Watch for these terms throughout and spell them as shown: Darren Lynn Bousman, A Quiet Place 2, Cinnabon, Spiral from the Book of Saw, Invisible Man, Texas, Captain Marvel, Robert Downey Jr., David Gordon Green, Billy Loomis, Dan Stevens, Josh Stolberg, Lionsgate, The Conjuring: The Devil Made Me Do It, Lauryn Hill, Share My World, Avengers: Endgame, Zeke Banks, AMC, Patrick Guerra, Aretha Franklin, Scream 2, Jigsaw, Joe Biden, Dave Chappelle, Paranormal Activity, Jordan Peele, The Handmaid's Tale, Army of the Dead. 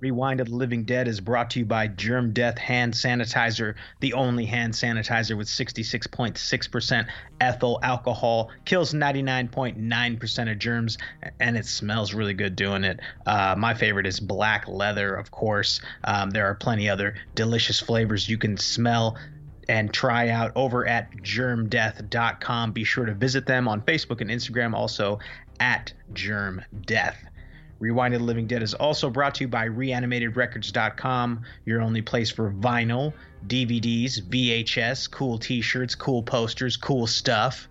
Rewind of the Living Dead is brought to you by Germ Death Hand Sanitizer, the only hand sanitizer with 66.6% ethyl alcohol, kills 99.9% of germs, and it smells really good doing it. My favorite is black leather, of course. There are plenty other delicious flavors you can smell and try out over at germdeath.com. Be sure to visit them on Facebook and Instagram, also at Germ Death. Rewind of the Living Dead is also brought to you by reanimatedrecords.com, your only place for vinyl, DVDs, VHS, cool t-shirts, cool posters, cool stuff.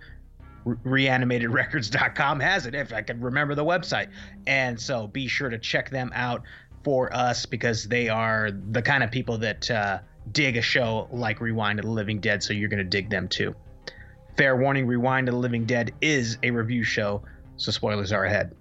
Reanimatedrecords.com has it, if I can remember the website. And so be sure to check them out for us, because they are the kind of people that dig a show like Rewind of the Living Dead, so you're going to dig them too. Fair warning, Rewind of the Living Dead is a review show, so spoilers are ahead.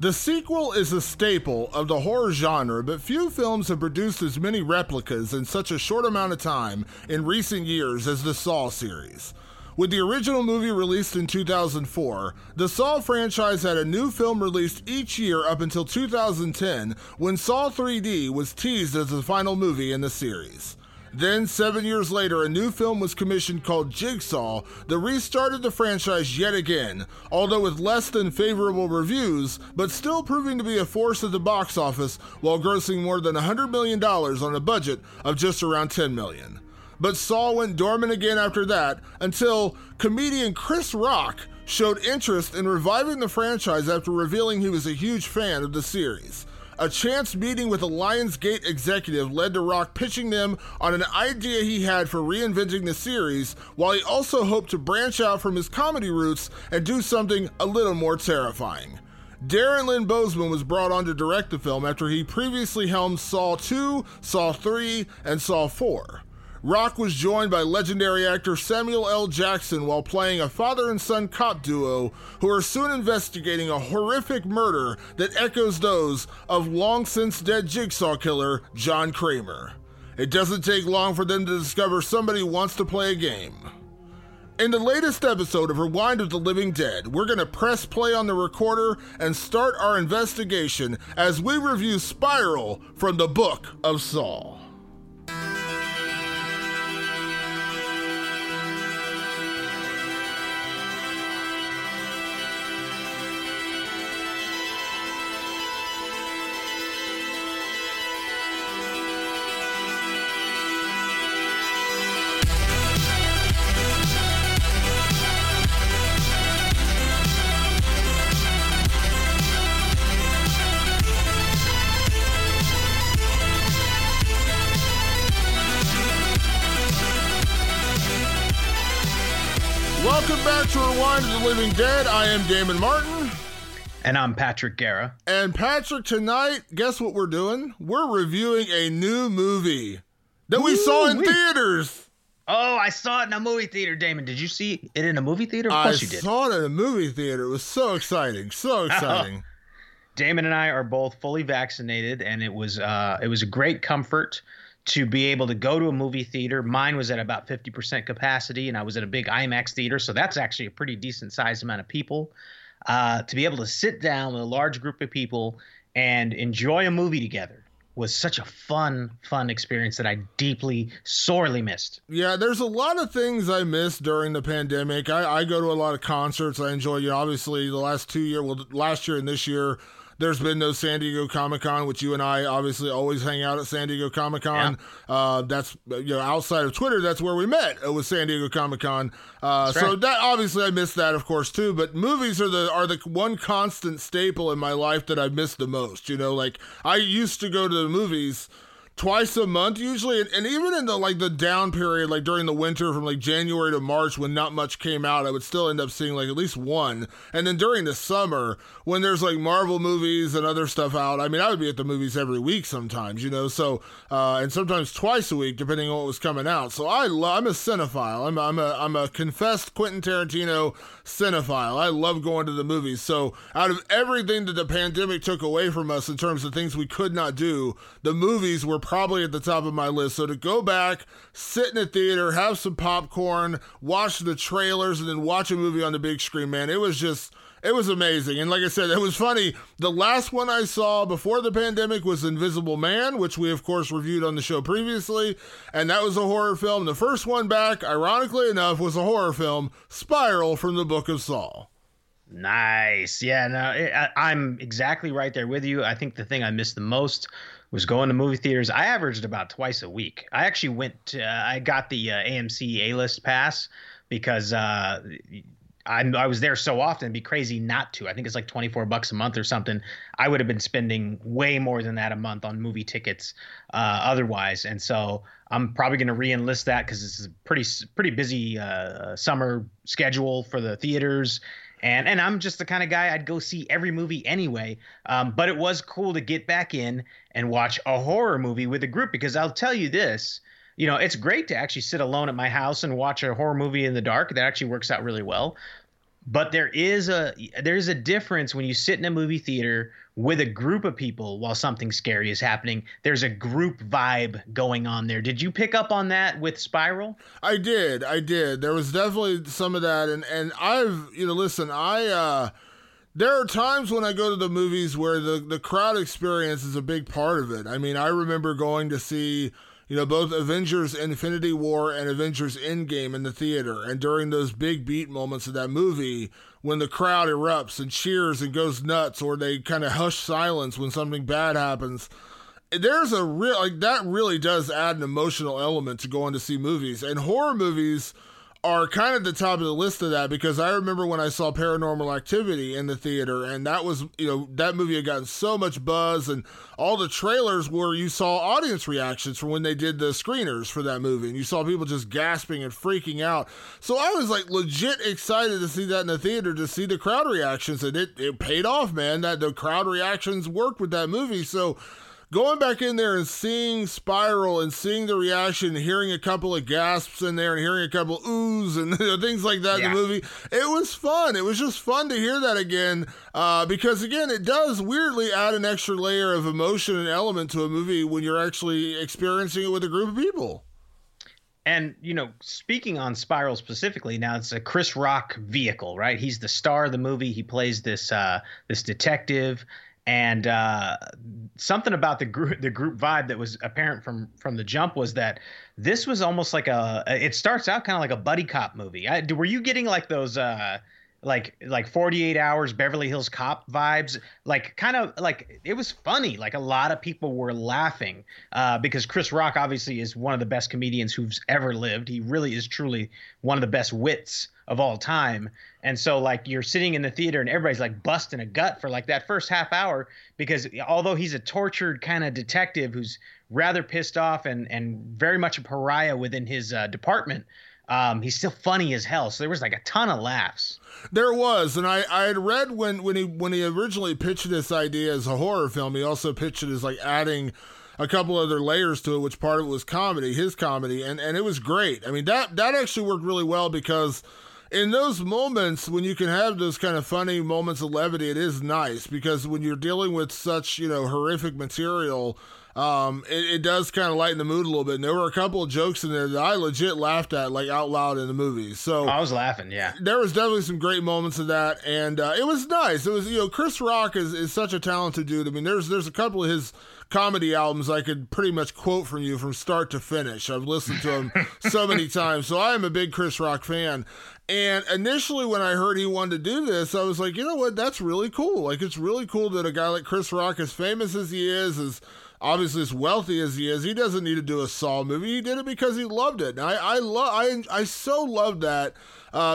The sequel is a staple of the horror genre, but few films have produced as many replicas in such a short amount of time in recent years as the Saw series. With the original movie released in 2004, the Saw franchise had a new film released each year up until 2010, when Saw 3D was teased as the final movie in the series. Then, 7 years later, a new film was commissioned called Jigsaw that restarted the franchise yet again, although with less than favorable reviews, but still proving to be a force at the box office while grossing more than $100 million on a budget of just around $10 million. But Saw went dormant again after that, until comedian Chris Rock showed interest in reviving the franchise after revealing he was a huge fan of the series. A chance meeting with a Lionsgate executive led to Rock pitching them on an idea he had for reinventing the series, while he also hoped to branch out from his comedy roots and do something a little more terrifying. Darren Lynn Bousman was brought on to direct the film after he previously helmed Saw 2, Saw 3, and Saw 4. Rock was joined by legendary actor Samuel L. Jackson while playing a father and son cop duo who are soon investigating a horrific murder that echoes those of long-since-dead Jigsaw killer John Kramer. It doesn't take long for them to discover somebody wants to play a game. In the latest episode of Rewind of the Living Dead, we're going to press play on the recorder and start our investigation as we review Spiral from the Book of Saw. Welcome back to Rewind of the Living Dead. I am Damon Martin. And I'm Patrick Guerra. And Patrick, tonight, guess what we're doing? We're reviewing a new movie that we saw in theaters. Oh, I saw it in a movie theater, Damon. Did you see it in a movie theater? Of course you did. I saw it in a movie theater. It was so exciting. So exciting. Uh-oh. Damon and I are both fully vaccinated, and it was a great comfort to be able to go to a movie theater. Mine was at about 50% capacity, and I was at a big IMAX theater, so that's actually a pretty decent-sized amount of people. To be able to sit down with a large group of people and enjoy a movie together was such a fun experience that I deeply, sorely missed. Yeah, there's a lot of things I missed during the pandemic. I go to a lot of concerts. I enjoy, obviously, the last 2 years, last year and this year, there's been no San Diego Comic-Con, which you and I obviously always hang out at San Diego Comic-Con. Yeah. That's outside of Twitter, that's where we met. It was San Diego Comic-Con. That's right. So that obviously I missed that, of course, too. But movies are the one constant staple in my life that I missed the most. I used to go to the movies twice a month usually, and even in the down period, during the winter from January to March when not much came out, I would still end up seeing at least one. And then during the summer when there's Marvel movies and other stuff out, I would be at the movies every week sometimes, and sometimes twice a week depending on what was coming out. So I'm a cinephile. I'm a confessed Quentin Tarantino cinephile. I love going to the movies. So out of everything that the pandemic took away from us in terms of things we could not do, the movies were probably at the top of my list. So to go back, sit in a theater, have some popcorn, watch the trailers, and then watch a movie on the big screen, man, it was just It was amazing. And like I said, it was funny. The last one I saw before the pandemic was Invisible Man, which we, of course, reviewed on the show previously. And that was a horror film. The first one back, ironically enough, was a horror film, Spiral from the Book of Saw. Nice. Yeah, no, I'm exactly right there with you. I think the thing I missed the most was going to movie theaters. I averaged about twice a week. I actually I got the AMC A-list pass because I was there so often, it'd be crazy not to. I think it's like $24 a month or something. I would have been spending way more than that a month on movie tickets otherwise. And so I'm probably going to re-enlist that because it's a pretty busy summer schedule for the theaters. And I'm just the kind of guy, I'd go see every movie anyway. But it was cool to get back in and watch a horror movie with a group, because I'll tell you this, you know, it's great to actually sit alone at my house and watch a horror movie in the dark. That actually works out really well. But there is a difference when you sit in a movie theater with a group of people while something scary is happening. There's a group vibe going on there. Did you pick up on that with Spiral? I did. There was definitely some of that. And I've, you know, listen, there are times when I go to the movies where the crowd experience is a big part of it. I mean, I remember going to see, you know, both Avengers Infinity War and Avengers Endgame in the theater. And during those big beat moments of that movie, when the crowd erupts and cheers and goes nuts, or they kind of hush silence when something bad happens, there's a real, like, that really does add an emotional element to going to see movies. And horror movies are kind of the top of the list of that, because I remember when I saw Paranormal Activity in the theater, and that was, you know, that movie had gotten so much buzz, and all the trailers where you saw audience reactions from when they did the screeners for that movie, and you saw people just gasping and freaking out. So I was like legit excited to see that in the theater, to see the crowd reactions, and it paid off, man. That the crowd reactions worked with that movie. So going back in there and seeing Spiral and seeing the reaction, hearing a couple of gasps in there and hearing a couple of oohs and, you know, things like that in the movie, it was fun. It was just fun to hear that again, because, again, it does weirdly add an extra layer of emotion and element to a movie when you're actually experiencing it with a group of people. And, you know, speaking on Spiral specifically, now it's a Chris Rock vehicle, right? He's the star of the movie. He plays this detective. And something about the group vibe that was apparent from the jump was that this was almost like it starts out kind of like a buddy cop movie. Were you getting like those like 48 Hours, Beverly Hills Cop vibes? Like, kind of like, it was funny. Like, a lot of people were laughing because Chris Rock obviously is one of the best comedians who's ever lived. He really is truly one of the best wits of all time. And so, like, you're sitting in the theater and everybody's like busting a gut for like that first half hour, because although he's a tortured kind of detective who's rather pissed off and very much a pariah within his department, he's still funny as hell. So there was like a ton of laughs. There was. And I had read when he originally pitched this idea as a horror film, he also pitched it as like adding a couple other layers to it, which part of it was comedy, his comedy. And it was great. I mean, that actually worked really well, because in those moments when you can have those kind of funny moments of levity, it is nice, because when you're dealing with such, you know, horrific material, it does kind of lighten the mood a little bit. And there were a couple of jokes in there that I legit laughed at, like, out loud in the movie. So I was laughing. Yeah, there was definitely some great moments of that. And it was nice. It was, you know, Chris Rock is such a talented dude. I mean, there's a couple of his comedy albums I could pretty much quote from you from start to finish. I've listened to them so many times. So I am a big Chris Rock fan. And initially when I heard he wanted to do this, I was like, you know what? That's really cool. Like, it's really cool that a guy like Chris Rock, as famous as he is, as obviously as wealthy as he is, he doesn't need to do a Saw movie. He did it because he loved it. And I so love that,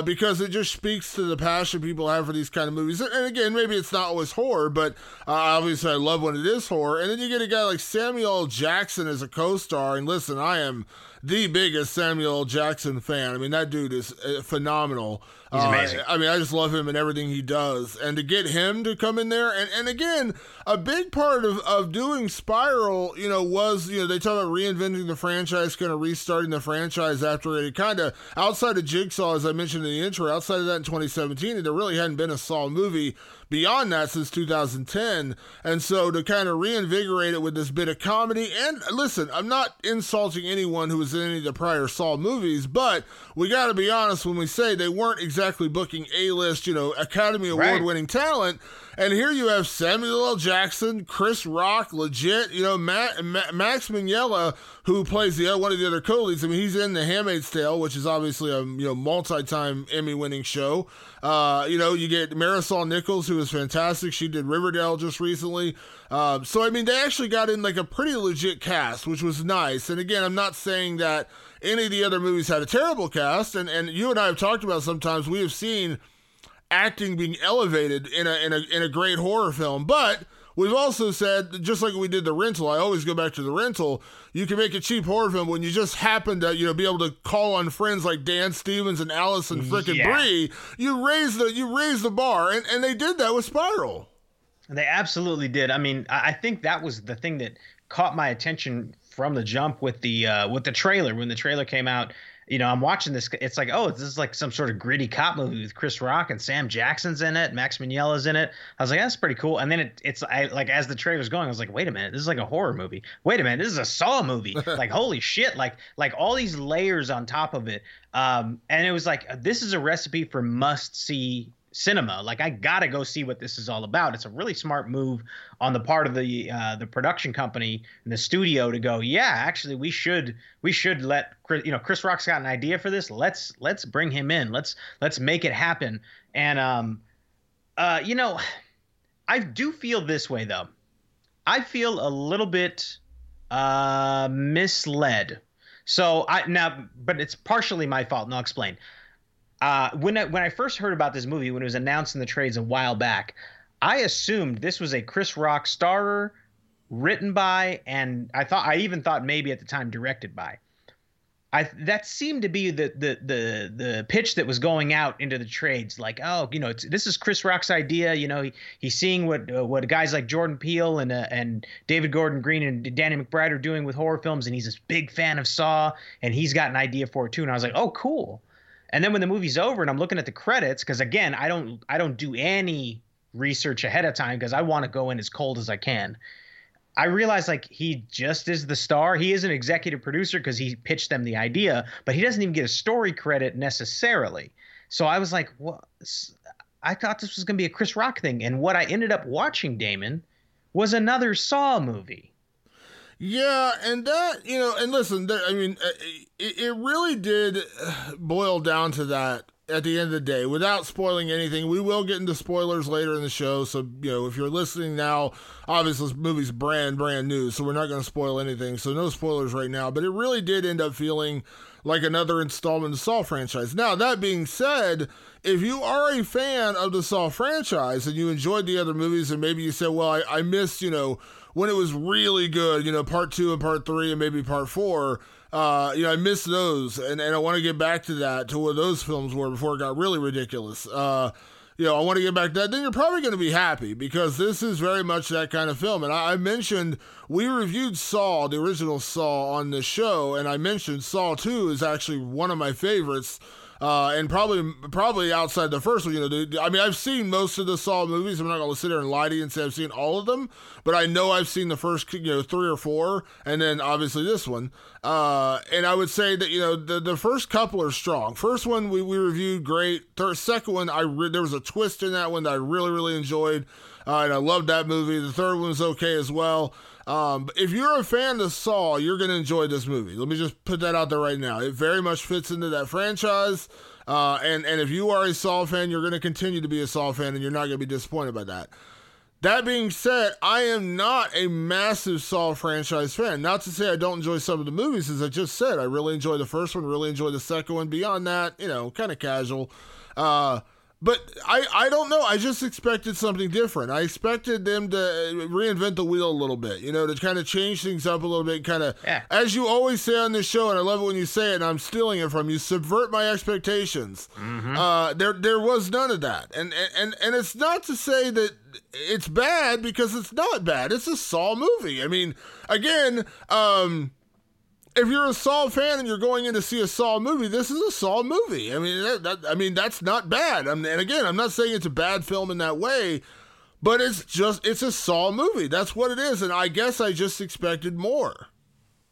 because it just speaks to the passion people have for these kind of movies. And again, maybe it's not always horror, but obviously I love when it is horror. And then you get a guy like Samuel L. Jackson as a co-star. And listen, I am the biggest Samuel L. Jackson fan. I mean, that dude is phenomenal. He's amazing. I mean, I just love him and everything he does. And to get him to come in there, and again, a big part of doing Spiral, you know, was, you know, they talk about reinventing the franchise, kind of restarting the franchise after it kind of, outside of Jigsaw, as I mentioned in the intro, outside of that in 2017, there really hadn't been a Saw movie. beyond that since 2010. And so to kind of reinvigorate it with this bit of comedy, and listen, I'm not insulting anyone who was in any of the prior Saw movies, but we got to be honest when we say they weren't exactly booking A-list, you know, Academy Award-winning talent. And here you have Samuel L. Jackson, Chris Rock, legit, you know, Max Mignola, who plays the one of the other co-leads. I mean, he's in The Handmaid's Tale, which is obviously a, you know, multi-time Emmy-winning show. You know, you get Marisol Nichols, who is fantastic. She did Riverdale just recently. So, I mean, they actually got in like a pretty legit cast, which was nice. And again, I'm not saying that any of the other movies had a terrible cast. And you and I have talked about sometimes we have seen acting being elevated in a great horror film, but we've also said, just like we did The Rental, I always go back to The Rental, you can make a cheap horror film when you just happen to, you know, be able to call on friends like Dan Stevens and Allison frickin' Brie. You raise the bar, and they did that with Spiral. They absolutely did. I mean, I think that was the thing that caught my attention from the jump with the trailer. When the trailer came out, you know, I'm watching this. It's like, oh, this is like some sort of gritty cop movie with Chris Rock, and Sam Jackson's in it. Max Mignola's in it. I was like, that's pretty cool. And then it's as the trailer's going, I was like, wait a minute, this is like a horror movie. Wait a minute, this is a Saw movie. Like, holy shit. Like all these layers on top of it. And it was like, this is a recipe for must-see cinema. Like, I gotta go see what this is all about. It's a really smart move on the part of the production company and the studio to go, yeah, actually we should let Chris, you know, Chris Rock's got an idea for this. Let's bring him in. Let's make it happen. And you know, I do feel this way though. I feel a little bit misled. So but it's partially my fault, and I'll explain. When I first heard about this movie, when it was announced in the trades a while back, I assumed this was a Chris Rock starrer, written by, and I even thought maybe at the time directed by. That seemed to be the pitch that was going out into the trades, like, oh, you know, this is Chris Rock's idea. You know, he's seeing what guys like Jordan Peele and David Gordon Green and Danny McBride are doing with horror films, and he's this big fan of Saw, and he's got an idea for it too. And I was like, oh, cool. And then when the movie's over and I'm looking at the credits, because again, I don't do any research ahead of time because I want to go in as cold as I can. I realized, like, he just is the star. He is an executive producer because he pitched them the idea, but he doesn't even get a story credit necessarily. So I was like, well, I thought this was going to be a Chris Rock thing. And what I ended up watching, Damon, was another Saw movie. Yeah, and that, you know, and listen, I mean, it really did boil down to that at the end of the day. Without spoiling anything, we will get into spoilers later in the show, so, you know, if you're listening now, obviously this movie's brand new, so we're not going to spoil anything, so no spoilers right now, but it really did end up feeling like another installment of the Saw franchise. Now, that being said, if you are a fan of the Saw franchise and you enjoyed the other movies, and maybe you said, well, I missed, you know, when it was really good, you know, part 2 and part 3 and maybe part 4, you know, I missed those, and I want to get back to that, to where those films were before it got really ridiculous. You know, I want to get back to that. Then you're probably going to be happy, because this is very much that kind of film. And I mentioned, we reviewed Saw, the original Saw, on the show, and I mentioned Saw 2 is actually one of my favorites. And probably outside the first one, you know, I mean, I've seen most of the Saw movies. I'm not going to sit there and lie to you and say I've seen all of them, but I know I've seen the first, you know, 3 or 4, and then obviously this one. And I would say that, you know, the first couple are strong. First one we reviewed, great. Second one, there was a twist in that one that I really, really enjoyed. And I loved that movie. The third one was okay as well. But if you're a fan of Saw, you're going to enjoy this movie. Let me just put that out there right now. It very much fits into that franchise. And if you are a Saw fan, you're going to continue to be a Saw fan, and you're not going to be disappointed by that. That being said, I am not a massive Saw franchise fan. Not to say I don't enjoy some of the movies, as I just said. I really enjoy the first one, really enjoy the second one. Beyond that, you know, kind of casual. But I don't know. I just expected something different. I expected them to reinvent the wheel a little bit, you know, to kind of change things up a little bit, kind of, as you always say on this show, and I love it when you say it, and I'm stealing it from you, subvert my expectations. Mm-hmm. There was none of that. And it's not to say that it's bad, because it's not bad. It's a Saw movie. I mean, again, if you're a Saw fan and you're going in to see a Saw movie, this is a Saw movie. I mean, that's not bad. And again, I'm not saying it's a bad film in that way. But it's a Saw movie. That's what it is. And I guess I just expected more.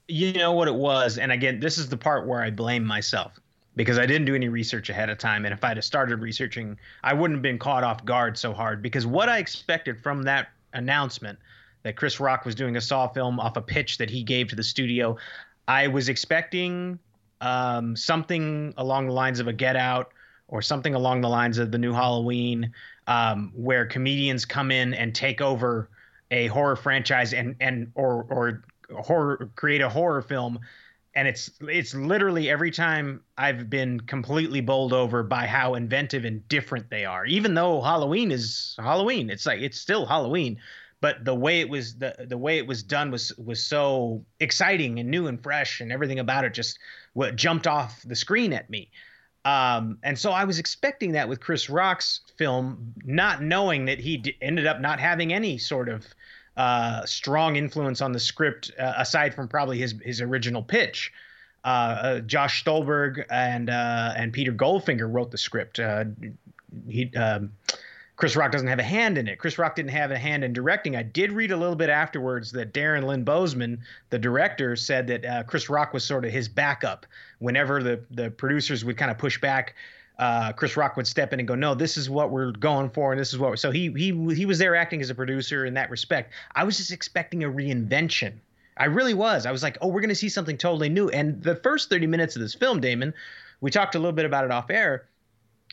You know what it was? And again, this is the part where I blame myself because I didn't do any research ahead of time. And if I'd have started researching, I wouldn't have been caught off guard so hard, because what I expected from that announcement that Chris Rock was doing a Saw film off a pitch that he gave to the studio, I was expecting something along the lines of a Get Out or something along the lines of the new Halloween, where comedians come in and take over a horror franchise or create a horror film. And it's literally every time I've been completely bowled over by how inventive and different they are, even though Halloween is Halloween. It's like, it's still Halloween, but the way it was, the way it was done was so exciting and new and fresh, and everything about it just jumped off the screen at me. And so I was expecting that with Chris Rock's film, not knowing that he ended up not having any sort of strong influence on the script, aside from probably his original pitch. Josh Stolberg and Peter Goldfinger wrote the script. Chris Rock doesn't have a hand in it. Chris Rock didn't have a hand in directing. I did read a little bit afterwards that Darren Lynn Bousman, the director, said that Chris Rock was sort of his backup. Whenever the producers would kind of push back, Chris Rock would step in and go, "No, this is what we're going for, and this is what." So he was there acting as a producer in that respect. I was just expecting a reinvention. I really was. I was like, "Oh, we're going to see something totally new." And the first 30 minutes of this film, Damon, we talked a little bit about it off air,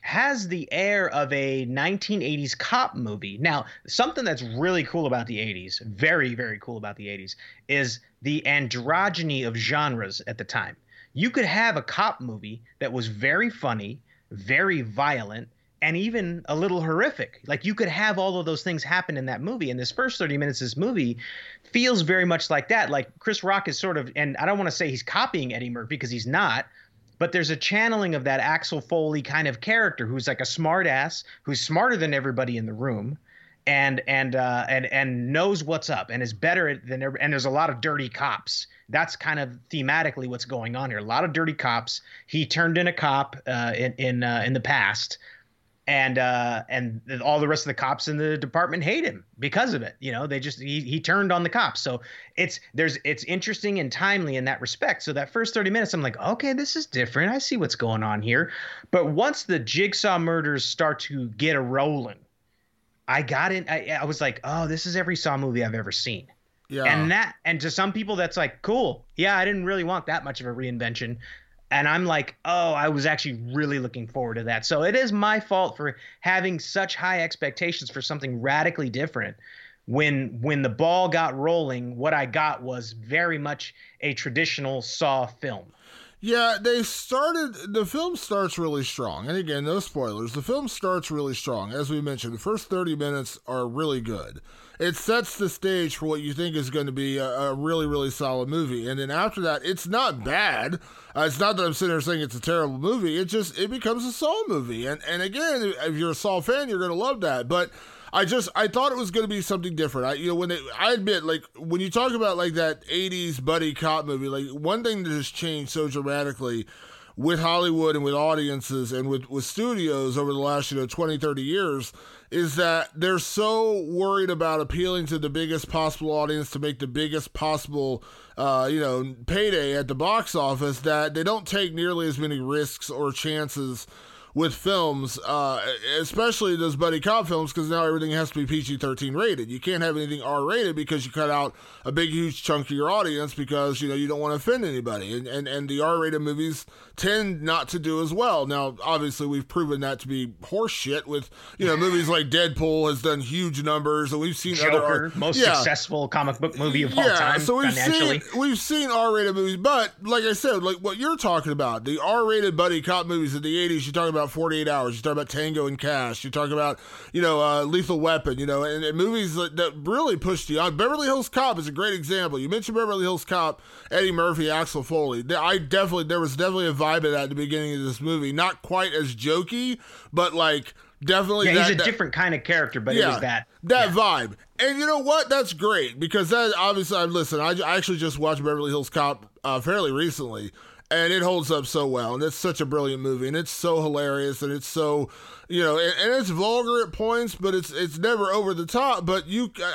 has the air of a 1980s cop movie. Now, something that's really cool about the 80s, very, very cool about the 80s, is the androgyny of genres at the time. You could have a cop movie that was very funny, very violent, and even a little horrific. Like, you could have all of those things happen in that movie. And this first 30 minutes of this movie feels very much like that. Like, Chris Rock is sort of, and I don't want to say he's copying Eddie Murphy because he's not, but there's a channeling of that Axel Foley kind of character who's like a smart ass, who's smarter than everybody in the room, and knows what's up and is better than ever. And there's a lot of dirty cops. That's kind of thematically what's going on here. A lot of dirty cops. He turned in a cop in the past, and all the rest of the cops in the department hate him because of it. You know, they just he turned on the cops. So it's interesting and timely in that respect. So that first 30 minutes, I'm like, okay, this is different. I see what's going on here. But once the Jigsaw murders start to get a rolling, I was like, oh, this is every Saw movie I've ever seen. Yeah. And to some people that's like, cool. Yeah, I didn't really want that much of a reinvention. And I'm like, oh, I was actually really looking forward to that. So it is my fault for having such high expectations for something radically different. When the ball got rolling, what I got was very much a traditional Saw film. Yeah, the film starts really strong. And again, no spoilers. The film starts really strong. As we mentioned, the first 30 minutes are really good. It sets the stage for what you think is going to be a really, really solid movie. And then after that, it's not bad. It's not that I'm sitting here saying it's a terrible movie. It becomes a Saw movie. And again, if you're a Saw fan, you're going to love that. But I thought it was going to be something different. I admit, like, when you talk about like that 80s buddy cop movie, like, one thing that has changed so dramatically with Hollywood and with audiences and with studios over the last, 20, 30 years is that they're so worried about appealing to the biggest possible audience to make the biggest possible, payday at the box office, that they don't take nearly as many risks or chances with films, especially those buddy cop films, because now everything has to be PG-13 rated. You can't have anything R-rated because you cut out a big, huge chunk of your audience because, you don't want to offend anybody. And the R-rated movies tend not to do as well. Now, obviously, we've proven that to be horseshit with, movies like Deadpool has done huge numbers, and we've seen Joker, successful comic book movie of all time, so financially. We've seen R-rated movies, but like I said, like what you're talking about, the R-rated buddy cop movies of the 80s, you're talking about 48 Hours, you talk about Tango and Cash, you talk about, Lethal Weapon, and movies that really push the Beverly Hills Cop is a great example. You mentioned Beverly Hills Cop, Eddie Murphy, Axel Foley. There was definitely a vibe of that at the beginning of this movie. Not quite as jokey, but like definitely. Yeah, he's a different kind of character, but it was that vibe. And you know what? That's great because that obviously, I actually just watched Beverly Hills Cop fairly recently. And it holds up so well, and it's such a brilliant movie, and it's so hilarious, and it's so, you know, and it's vulgar at points, but it's never over the top. But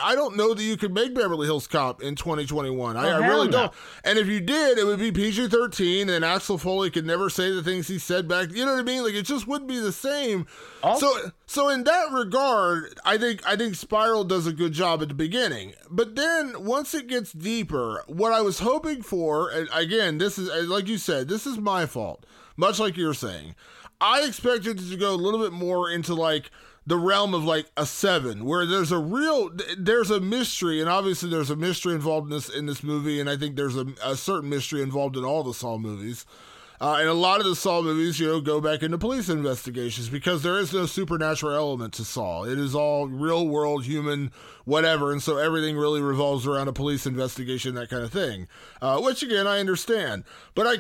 I don't know that you could make Beverly Hills Cop in 2021. I really don't. And if you did, it would be PG-13, and Axel Foley could never say the things he said back. You know what I mean? Like, it just wouldn't be the same. So in that regard, I think Spiral does a good job at the beginning, but then once it gets deeper, what I was hoping for, and again, this is like you said, this is my fault, much like you're saying. I expected it to go a little bit more into like the realm of like a Seven, where there's a mystery, and obviously there's a mystery involved in this movie, and I think there's a certain mystery involved in all the Saw movies. And a lot of the Saw movies, you know, go back into police investigations because there is no supernatural element to Saw. It is all real world, human, whatever. And so everything really revolves around a police investigation, that kind of thing, which again, I understand. But I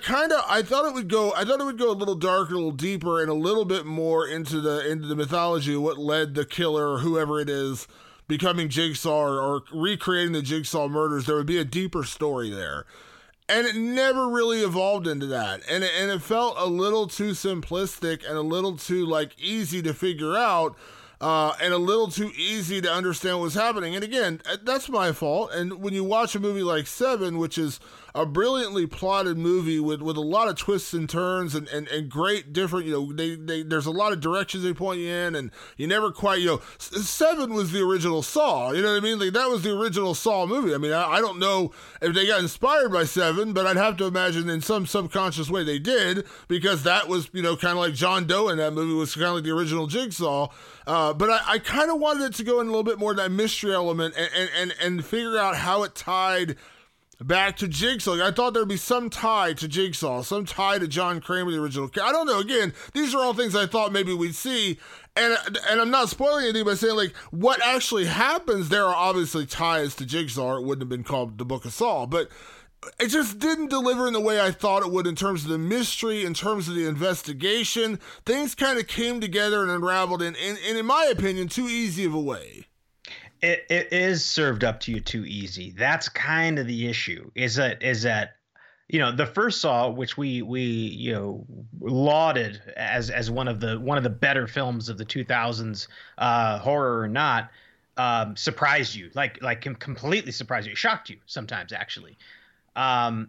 thought it would go a little darker, a little deeper, and a little bit more into the mythology of what led the killer, whoever it is, becoming Jigsaw or recreating the Jigsaw murders. There would be a deeper story there. And it never really evolved into that. And it felt a little too simplistic and a little too, like, easy to figure out and a little too easy to understand what was happening. And again, that's my fault. And when you watch a movie like Seven, which is a brilliantly plotted movie with a lot of twists and turns and great different, you know, there's a lot of directions they point you in, and you never quite, you know, Seven was the original Saw, you know what I mean? Like, that was the original Saw movie. I mean, I don't know if they got inspired by Seven, but I'd have to imagine in some subconscious way they did, because that was, you know, kind of like John Doe in that movie was kind of like the original Jigsaw. But I kind of wanted it to go in a little bit more of that mystery element and figure out how it tied back to Jigsaw. I thought there'd be some tie to Jigsaw, some tie to John Kramer, the original. I don't know. Again, these are all things I thought maybe we'd see. And I'm not spoiling anything by saying, like, what actually happens, there are obviously ties to Jigsaw, or it wouldn't have been called The Book of Saw. But it just didn't deliver in the way I thought it would in terms of the mystery, in terms of the investigation. Things kind of came together and unraveled in my opinion, too easy of a way. It is served up to you too easy. That's kind of the issue, is that, you know, the first Saw, which we you know, lauded as one of the better films of the 2000s, horror or not, surprised you, like completely surprised you, shocked you sometimes, actually. And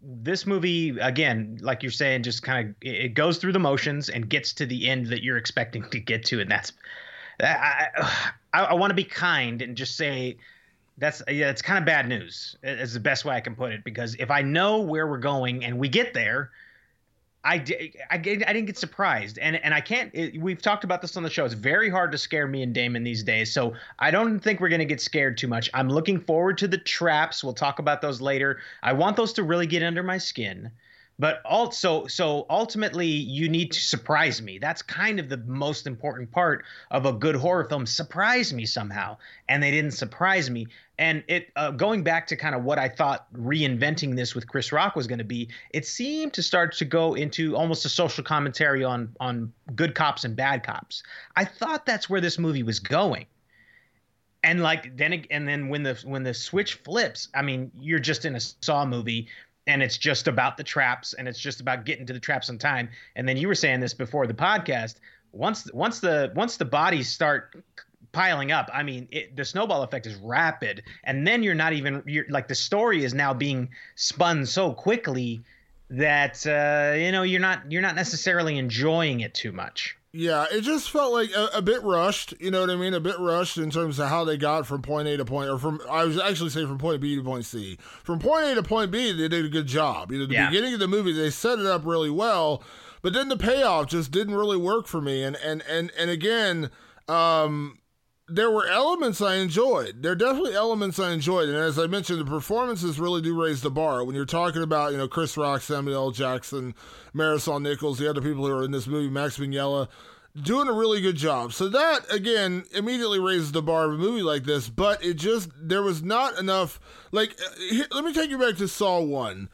this movie, again, like you're saying, just kind of, it goes through the motions and gets to the end that you're expecting to get to. And that's, I want to be kind and just say it's kind of bad news. It's the best way I can put it, because if I know where we're going and we get there, I didn't get surprised. And I can't, we've talked about this on the show. It's very hard to scare me and Damon these days. So I don't think we're going to get scared too much. I'm looking forward to the traps. We'll talk about those later. I want those to really get under my skin. But also, so ultimately, you need to surprise me. That's kind of the most important part of a good horror film. Surprise me somehow. And they didn't surprise me. And it going back to kind of what I thought reinventing this with Chris Rock was going to be, it seemed to start to go into almost a social commentary on good cops and bad cops. I thought that's where this movie was going. And like then when the switch flips, I mean, you're just in a Saw movie, and it's just about the traps, and it's just about getting to the traps on time. And then you were saying this before the podcast. Once the bodies start piling up, I mean, the snowball effect is rapid, and then you're like the story is now being spun so quickly that you know, you're not necessarily enjoying it too much. Yeah, it just felt like a bit rushed. You know what I mean? A bit rushed in terms of how they got from point A to point, or from point B to point C. From point A to point B, they did a good job. You know, the beginning of the movie, they set it up really well, but then the payoff just didn't really work for me. And again, there were elements I enjoyed. There are definitely elements I enjoyed. And as I mentioned, the performances really do raise the bar. When you're talking about, you know, Chris Rock, Samuel L. Jackson, Marisol Nichols, the other people who are in this movie, Max Mignola, doing a really good job. So that, again, immediately raises the bar of a movie like this. But there was not enough. Like, let me take you back to Saw 1.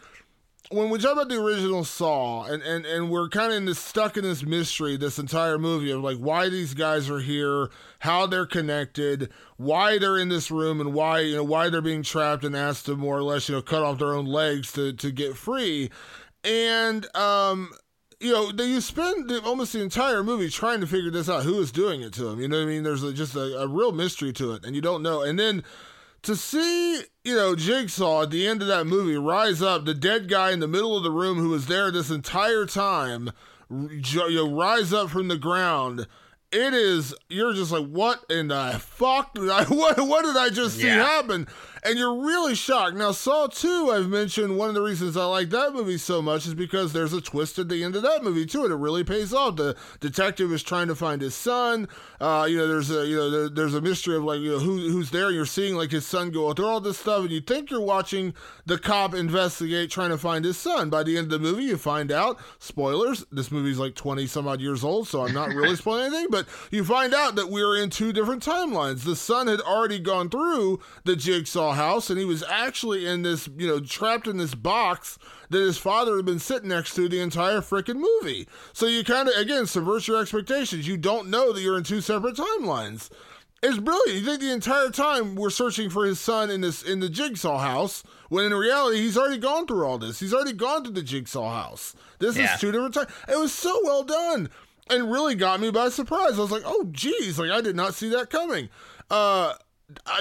when we talk about the original Saw, and we're kind of stuck in this mystery, this entire movie of like why these guys are here, how they're connected, why they're in this room, and why, you know, why they're being trapped and asked to more or less, you know, cut off their own legs to get free. And, you know, you spend almost the entire movie trying to figure this out, who is doing it to them. You know what I mean? There's just a real mystery to it, and you don't know. And then to see, you know, Jigsaw at the end of that movie rise up, the dead guy in the middle of the room who was there this entire time, you know, rise up from the ground. It is, you're just like, what in the fuck did what did I just see happen? And you're really shocked. Now, Saw 2, I've mentioned, one of the reasons I like that movie so much is because there's a twist at the end of that movie, too, and it really pays off. The detective is trying to find his son. You know, there's a mystery of, like, you know, who's there. You're seeing, like, his son go through all this stuff, and you think you're watching the cop investigate trying to find his son. By the end of the movie, you find out, spoilers, this movie's like 20-some-odd years old, so I'm not really spoiling anything, but you find out that we're in two different timelines. The son had already gone through the Jigsaw house, and he was actually in this, you know, trapped in this box that his father had been sitting next to the entire freaking movie. So you kind of, again, subvert your expectations. You don't know that you're in two separate timelines. It's brilliant. You think the entire time we're searching for his son in the Jigsaw house, when in reality, he's already gone through all this. He's already gone to the Jigsaw house. This is two different times. It was so well done and really got me by surprise. I was like, oh, geez, like I did not see that coming.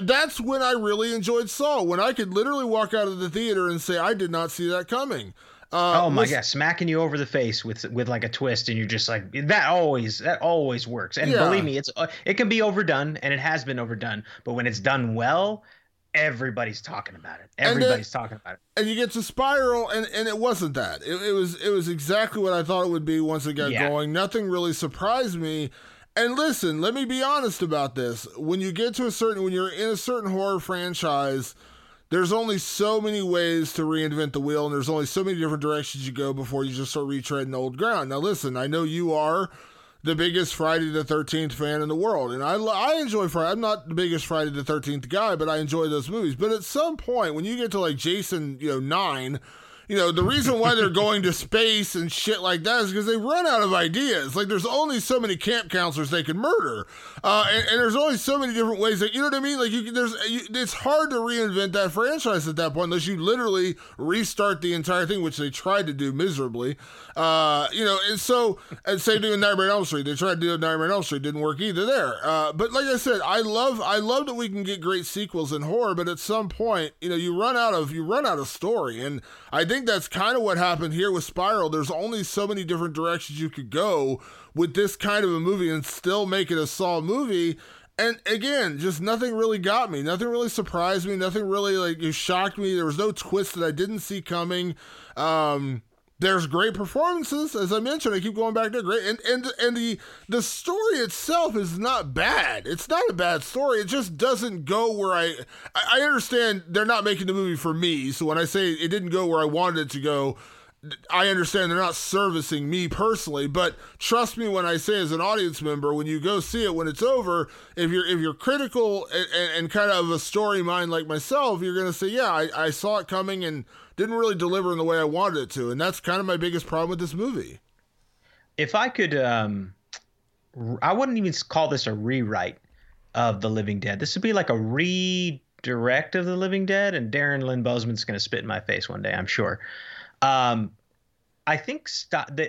That's when I really enjoyed Saw, when I could literally walk out of the theater and say, I did not see that coming. Oh my God, smacking you over the face with like a twist, and you're just like, that always works. And believe me, it can be overdone, and it has been overdone, but when it's done well, everybody's talking about it. And you get to Spiral, and it wasn't that. It was exactly what I thought it would be once it got going. Nothing really surprised me. And listen, let me be honest about this. When you get to when you're in a certain horror franchise, there's only so many ways to reinvent the wheel, and there's only so many different directions you go before you just start retreading old ground. Now, listen, I know you are the biggest Friday the 13th fan in the world, and I enjoy Friday. I'm not the biggest Friday the 13th guy, but I enjoy those movies. But at some point, when you get to like Jason, 9. You know, the reason why they're going to space and shit like that is because they run out of ideas. Like, there's only so many camp counselors they can murder. And there's only so many different ways that, you know what I mean? Like, it's hard to reinvent that franchise at that point unless you literally restart the entire thing, which they tried to do miserably. And same thing with Nightmare on Elm Street. They tried to do Nightmare on Elm Street. Didn't work either there. But like I said, I love that we can get great sequels in horror, but at some point, you know, you run out of story. And I think that's kind of what happened here with Spiral. There's only so many different directions you could go with this kind of a movie and still make it a Saw movie. And again, just nothing really got me. Nothing really surprised me. Nothing really shocked me. There was no twist that I didn't see coming. There's great performances, as I mentioned. I keep going back to great, and the story itself is not bad. It's not a bad story. It just doesn't go where I understand they're not making the movie for me. So when I say it didn't go where I wanted it to go, I understand they're not servicing me personally. But trust me when I say, as an audience member, when you go see it when it's over, if you're critical and kind of a story mind like myself, you're gonna say, I saw it coming and didn't really deliver in the way I wanted it to. And that's kind of my biggest problem with this movie. If I could, I wouldn't even call this a rewrite of The Living Dead. This would be like a redirect of The Living Dead. And Darren Lynn Bousman's going to spit in my face one day, I'm sure. I think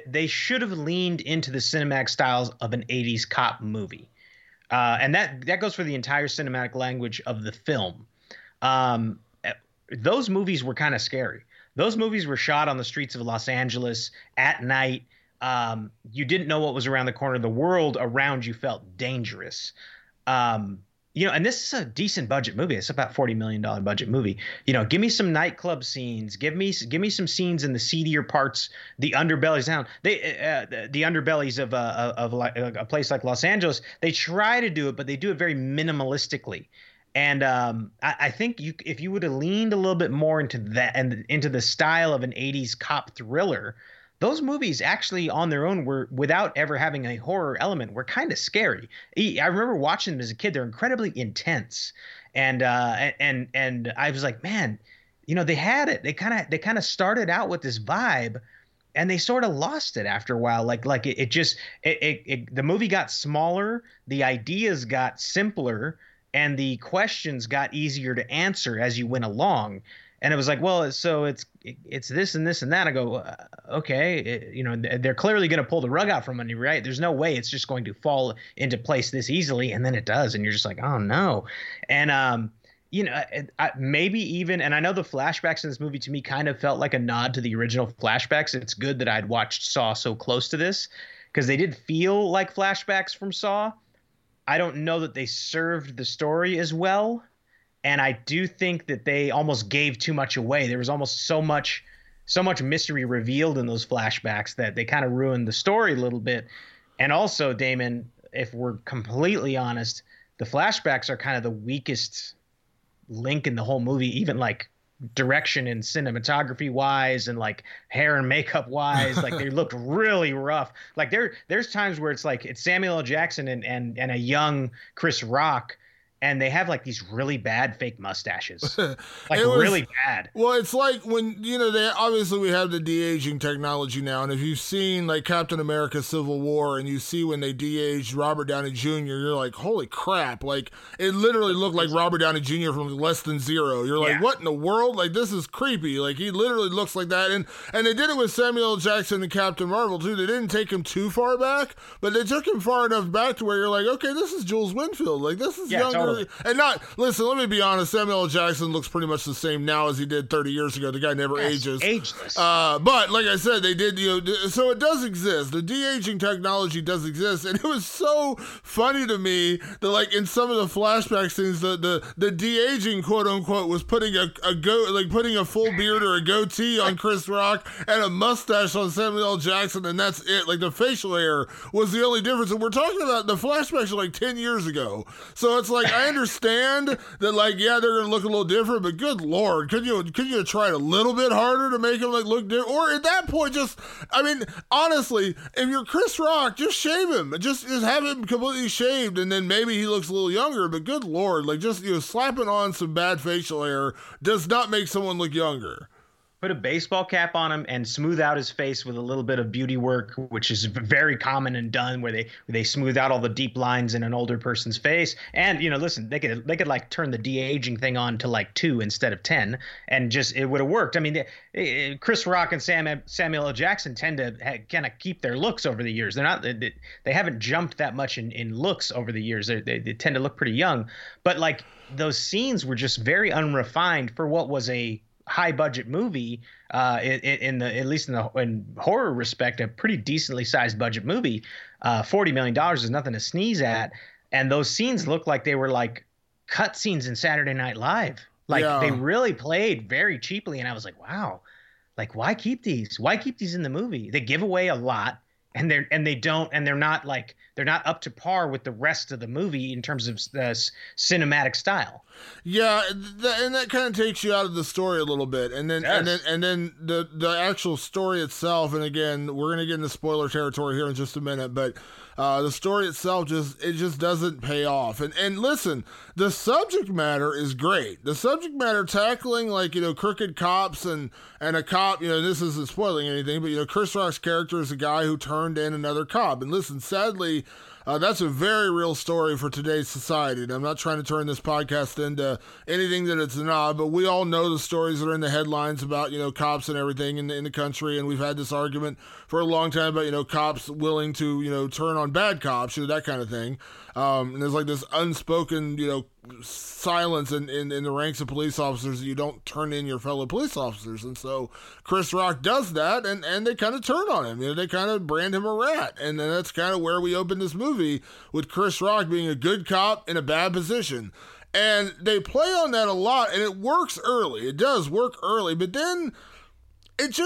they should have leaned into the cinematic styles of an 80s cop movie. And that goes for the entire cinematic language of the film. Those movies were kind of scary. Those movies were shot on the streets of Los Angeles at night. You didn't know what was around the corner. The world around you felt dangerous. And this is a decent budget movie. It's about $40 million budget movie. You know, give me some nightclub scenes. Give me some scenes in the seedier parts, the underbellies down. The underbellies of a place like Los Angeles. They try to do it, but they do it very minimalistically. And I think if you would have leaned a little bit more into that and into the style of an 80s cop thriller, those movies actually on their own were, without ever having a horror element, were kind of scary. I remember watching them as a kid. They're incredibly intense. And I was like, man, you know, they had it. They kind of started out with this vibe, and they sort of lost it after a while. Like the movie got smaller, the ideas got simpler, and the questions got easier to answer as you went along. And it was like, well, so it's this and this and that. I go, okay, they're clearly going to pull the rug out from under you, right? There's no way it's just going to fall into place this easily. And then it does. And you're just like, oh, no. And, I know the flashbacks in this movie to me kind of felt like a nod to the original flashbacks. It's good that I'd watched Saw so close to this, because they did feel like flashbacks from Saw. I don't know that they served the story as well. And I do think that they almost gave too much away. There was almost so much mystery revealed in those flashbacks that they kind of ruined the story a little bit. And also, Damon, if we're completely honest, the flashbacks are kind of the weakest link in the whole movie, even like direction and cinematography wise, and like hair and makeup wise. Like, they looked really rough. Like, there's times where it's like it's Samuel L. Jackson and a young Chris Rock, and they have like these really bad fake mustaches, really bad. Well, it's like when, they obviously, we have the de-aging technology now. And if you've seen like Captain America Civil War, and you see when they de-aged Robert Downey Jr., you're like, holy crap. Like, it literally looked like Robert Downey Jr. from Less Than Zero. You're like, what in the world? Like, this is creepy. Like, he literally looks like that. And they did it with Samuel L. Jackson and Captain Marvel too. They didn't take him too far back, but they took him far enough back to where you're like, okay, this is Jules Winfield. Like, this is younger. Totally. And let me be honest, Samuel L. Jackson looks pretty much the same now as he did 30 years ago. The guy never ages. Ageless. But like I said, they did, so it does exist. The de-aging technology does exist. And it was so funny to me that, like, in some of the flashback scenes, the de-aging, quote unquote, was putting putting a full beard or a goatee on Chris Rock and a mustache on Samuel L. Jackson. And that's it. Like, the facial hair was the only difference. And we're talking about the flashbacks are like 10 years ago. So it's like, I understand that, like, yeah, they're gonna look a little different, but good lord, could you have tried a little bit harder to make him like look different? Or at that point, honestly, if you're Chris Rock, just shave him, just have him completely shaved, and then maybe he looks a little younger. But good lord, like, just slapping on some bad facial hair does not make someone look younger. Put a baseball cap on him and smooth out his face with a little bit of beauty work, which is very common and done, where they smooth out all the deep lines in an older person's face. And, listen, they could like turn the de-aging thing on to like 2 instead of 10, and just, it would have worked. I mean, Chris Rock and Samuel L. Jackson tend to kind of keep their looks over the years. They haven't jumped that much in looks over the years. They tend to look pretty young, but like, those scenes were just very unrefined for what was a high budget movie, at least in horror respect, a pretty decently sized budget movie. $40 million is nothing to sneeze at, and those scenes look like they were like cut scenes in Saturday Night Live. Like, they really played very cheaply, and I was like, wow, like, why keep these in the movie? They give away a lot, and they're not up to par with the rest of the movie in terms of the cinematic style. Yeah, and that kind of takes you out of the story a little bit, and then the actual story itself. And again, we're gonna get into spoiler territory here in just a minute, but the story itself just doesn't pay off. And listen, the subject matter is great. The subject matter tackling, like, crooked cops and a cop. This isn't spoiling anything, but Chris Rock's character is a guy who turned in another cop. And listen, sadly, that's a very real story for today's society. And I'm not trying to turn this podcast into anything that it's not, but we all know the stories that are in the headlines about, cops and everything in the country. And we've had this argument for a long time about, cops willing to, turn on bad cops, that kind of thing. And there's like this unspoken, silence in the ranks of police officers that you don't turn in your fellow police officers. And so Chris Rock does that, and they kind of turn on him. They kind of brand him a rat. And then that's kind of where we open this movie, with Chris Rock being a good cop in a bad position. And they play on that a lot, and it works early. It does work early, but then it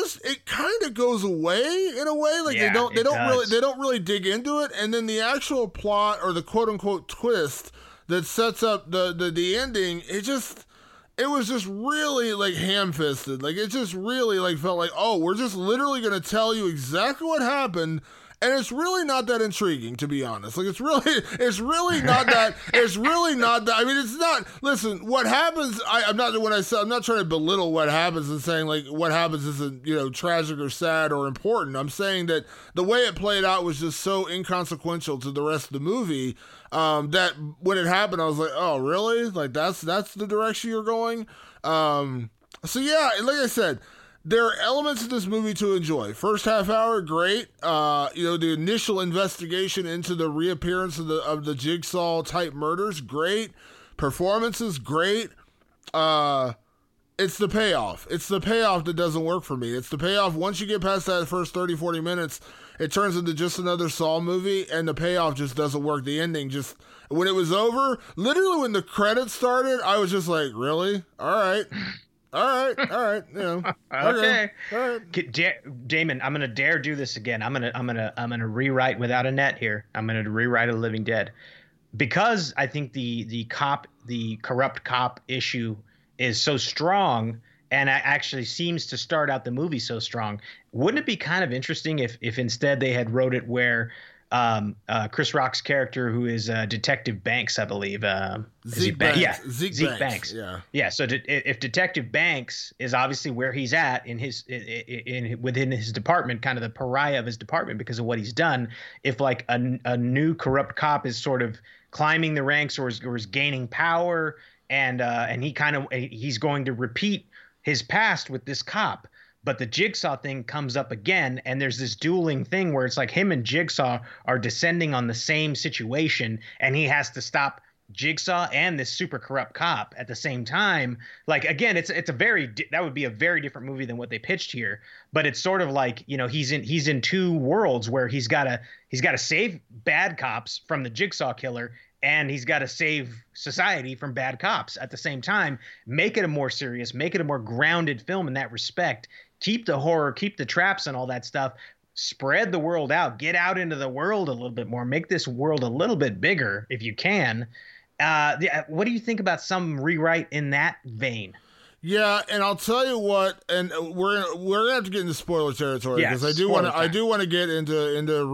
kind of goes away in a way. Like, they don't really dig into it. And then the actual plot, or the quote unquote twist that sets up the ending, it was just really like ham-fisted. Like, it just really like felt like, oh, we're just literally going to tell you exactly what happened, And it's really not that intriguing, to be honest. Like, it's really not that. I mean, it's not. Listen, what happens? I'm not trying to belittle what happens and saying like what happens isn't, tragic or sad or important. I'm saying that the way it played out was just so inconsequential to the rest of the movie that when it happened, I was like, oh, really? Like that's the direction you're going. So yeah, like I said, there are elements of this movie to enjoy. First half hour, great. The initial investigation into the reappearance of the Jigsaw type murders, great. Performances, great. It's the payoff. It's the payoff that doesn't work for me. It's the payoff. Once you get past that first 30, 40 minutes, it turns into just another Saw movie, and the payoff just doesn't work. The ending just... When it was over, literally when the credits started, I was just like, really? All right. Okay. All right. Damon, I'm gonna dare do this again. I'm gonna rewrite without a net here. I'm gonna rewrite a Living Dead, because I think the corrupt cop issue is so strong, and actually seems to start out the movie so strong. Wouldn't it be kind of interesting if instead they had wrote it where Chris Rock's character, who is Detective Banks, I believe. Zeke Banks. Yeah. So if Detective Banks is obviously where he's at within his department, kind of the pariah of his department because of what he's done, if like a new corrupt cop is sort of climbing the ranks or is gaining power, and he's going to repeat his past with this cop. But the Jigsaw thing comes up again, and there's this dueling thing where it's like him and Jigsaw are descending on the same situation, and he has to stop Jigsaw and this super corrupt cop at the same time. Like, again, that would be a very different movie than what they pitched here. But it's sort of like, he's in two worlds where he's got to save bad cops from the Jigsaw killer, and he's got to save society from bad cops at the same time. Make it a more serious, make it a more grounded film in that respect. Keep the horror, keep the traps and all that stuff. Spread the world out. Get out into the world a little bit more. Make this world a little bit bigger if you can. What do you think about some rewrite in that vein? Yeah, and I'll tell you what, and we're gonna have to get into spoiler territory because I do want to get into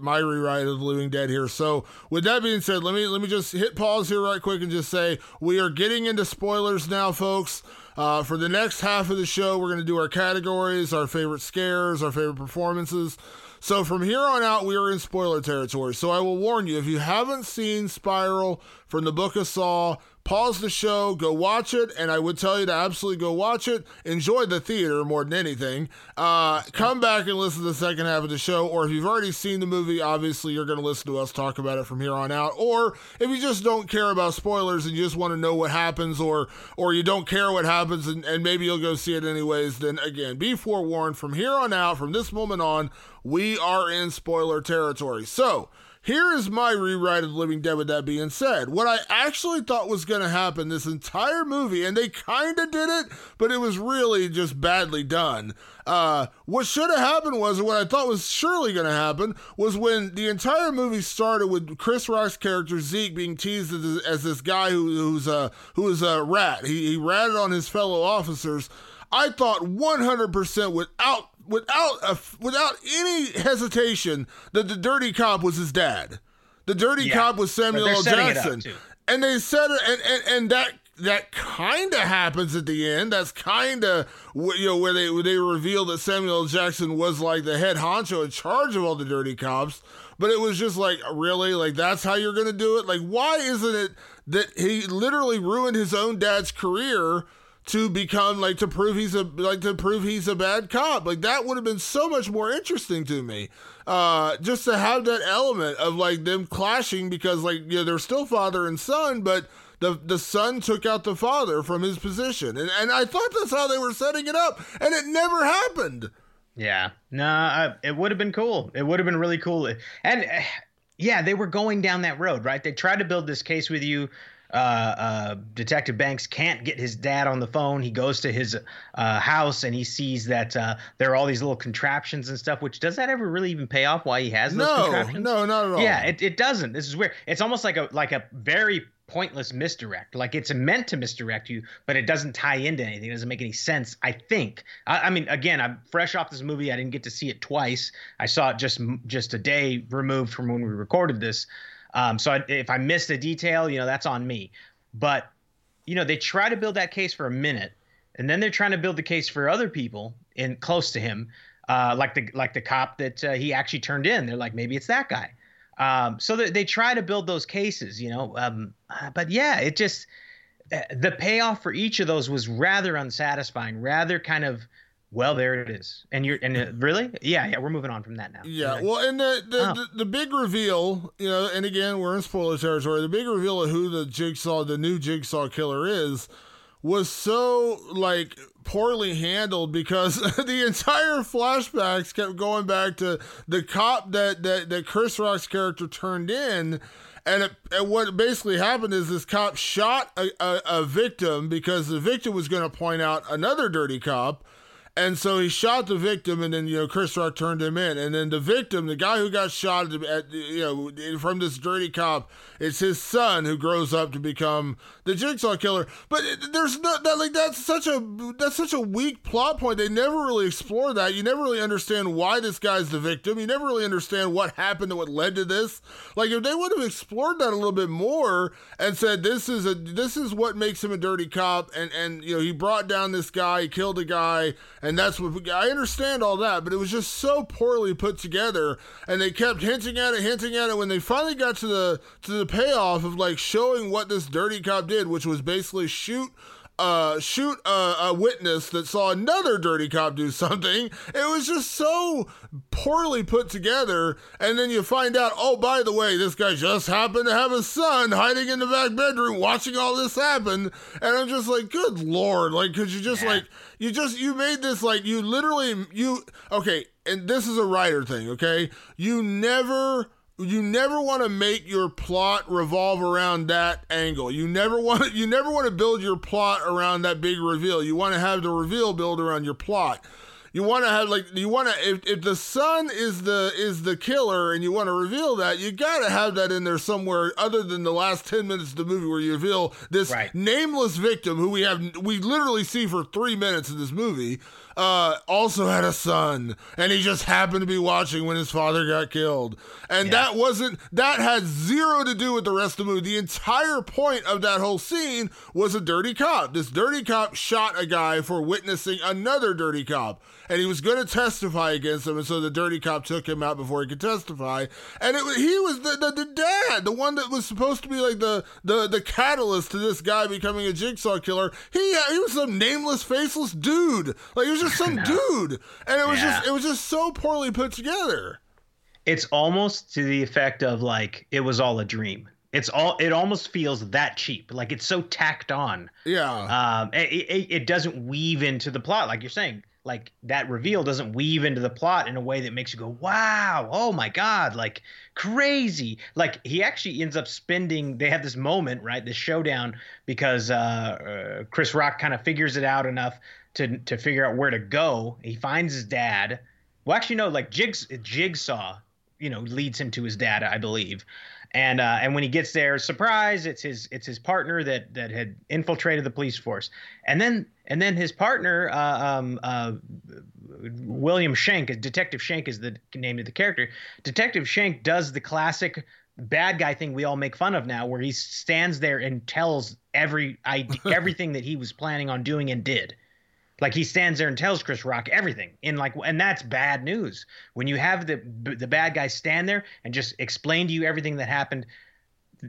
my rewrite of The Living Dead here. So with that being said, let me just hit pause here right quick and just say we are getting into spoilers now, folks. For the next half of the show, we're going to do our categories, our favorite scares, our favorite performances. So from here on out, we are in spoiler territory. So I will warn you, if you haven't seen Spiral from the Book of Saw, pause the show, go watch it, and I would tell you to absolutely go watch it. Enjoy the theater more than anything. Come back and listen to the second half of the show, or if you've already seen the movie, obviously you're going to listen to us talk about it from here on out. Or if you just don't care about spoilers and you just want to know what happens, or you don't care what happens and maybe you'll go see it anyways, then again, be forewarned. From here on out, from this moment on, we are in spoiler territory. So here is my rewrite of The Living Dead with that being said. What I actually thought was going to happen this entire movie, and they kind of did it, but it was really just badly done. What should have happened was, what I thought was surely going to happen, was when the entire movie started with Chris Rock's character Zeke being teased as this guy who is a rat. He ratted on his fellow officers. I thought 100% without any hesitation that the dirty cop was his dad. The dirty cop was Samuel L. Jackson. And they said it, and that kind of happens at the end. That's kind of where they reveal that Samuel L. Jackson was like the head honcho in charge of all the dirty cops. But it was just like, really? Like, that's how you're going to do it? Like, why isn't it that he literally ruined his own dad's career to prove he's a bad cop? Like, that would have been so much more interesting to me, just to have that element of like them clashing, because they're still father and son, but the son took out the father from his position, and I thought that's how they were setting it up, and it never happened. Yeah, no, it would have been cool. It would have been really cool, and yeah, they were going down that road, right? They tried to build this case with you. Detective Banks can't get his dad on the phone. He goes to his house and he sees that there are all these little contraptions and stuff, which does that ever really even pay off why he has those contraptions? No, not at all. Yeah, it doesn't. This is weird. It's almost like a very pointless misdirect. Like, it's meant to misdirect you, but it doesn't tie into anything. It doesn't make any sense, I think. I mean, again, I'm fresh off this movie. I didn't get to see it twice. I saw it just a day removed from when we recorded this. So if I missed a detail, you know, that's on me. But, you know, they try to build that case for a minute, and then they're trying to build the case for other people in close to him, like the cop that he actually turned in. They're like, maybe it's that guy. So they try to build those cases, you know, but yeah, it just, the payoff for each of those was rather unsatisfying, rather kind of, well, there it is. And really? Yeah. We're moving on from that now. Yeah. Like, well, and the big reveal, you know, and again, we're in spoiler territory. The big reveal of who the new Jigsaw killer is was so like poorly handled, because the entire flashbacks kept going back to the cop that Chris Rock's character turned in. And what basically happened is this cop shot a victim because the victim was going to point out another dirty cop. And so he shot the victim, and then, you know, Chris Rock turned him in. And then the victim, the guy who got shot at, you know, from this dirty cop, it's his son who grows up to become the Jigsaw killer. But there's not that, like, that's such a weak plot point. They never really explore that. You never really understand why this guy's the victim. You never really understand what happened and what led to this. Like, if they would have explored that a little bit more and said this is what makes him a dirty cop, and you know, he brought down this guy, he killed a guy. And that's what I understand all that, but it was just so poorly put together, and they kept hinting at it. When they finally got to the payoff of like showing what this dirty cop did, which was basically shoot a witness that saw another dirty cop do something, it was just so poorly put together. And then you find out, oh, by the way, this guy just happened to have a son hiding in the back bedroom watching all this happen. And I'm just like, good Lord, like, could you just like. You made this like, okay, and this is a writer thing, okay? You never want to make your plot revolve around that angle. You never want to build your plot around that big reveal. You want to have the reveal build around your plot. You want to have, like, if the son is the killer and you want to reveal that, you got to have that in there somewhere other than the last 10 minutes of the movie where you reveal this nameless victim who we literally see for 3 minutes in this movie, also had a son, and he just happened to be watching when his father got killed. And that had zero to do with the rest of the movie. The entire point of that whole scene was a dirty cop. This dirty cop shot a guy for witnessing another dirty cop. And he was going to testify against him, and so the dirty cop took him out before he could testify. And he was the dad, the one that was supposed to be like the catalyst to this guy becoming a Jigsaw killer. He was some nameless, faceless dude. Like, he was just some dude, and it was just so poorly put together. It's almost to the effect of like it was all a dream. It almost feels that cheap. Like, it's so tacked on. Yeah. It doesn't weave into the plot, like you're saying. Like, that reveal doesn't weave into the plot in a way that makes you go, wow, oh my God, like, crazy. Like, he actually ends up they have this moment, right, this showdown, because Chris Rock kind of figures it out enough to figure out where to go. He finds his dad. Well, actually, no, like, Jigsaw, you know, leads him to his dad, I believe. And when he gets there, surprise, it's his partner that had infiltrated the police force. And then his partner, William Shank, Detective Shank is the name of the character. Detective Shank does the classic bad guy thing we all make fun of now, where he stands there and tells everything that he was planning on doing and did. Like, he stands there and tells Chris Rock everything, and that's bad news. When you have the bad guy stand there and just explain to you everything that happened,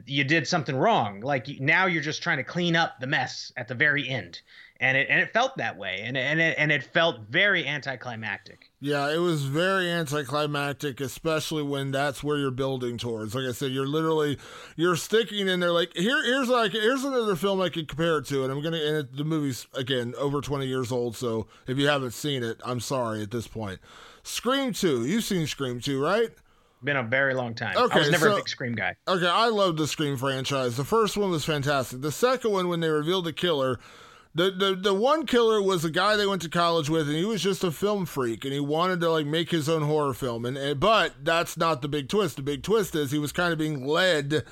you did something wrong. Like, now you're just trying to clean up the mess at the very end, and it felt that way, and it felt very anticlimactic. Yeah, it was very anticlimactic, especially when that's where you're building towards. Like I said, you're sticking in there. Like, here's another film I could compare it to, and I'm gonna. And the movie's again over 20 years old, so if you haven't seen it, I'm sorry at this point. Scream 2, you've seen Scream 2, right? Been a very long time. Okay, I was never a big Scream guy. Okay, I love the Scream franchise. The first one was fantastic. The second one, when they revealed the killer. The one killer was a guy they went to college with, and he was just a film freak, and he wanted to like make his own horror film. But that's not the big twist. The big twist is he was kind of being led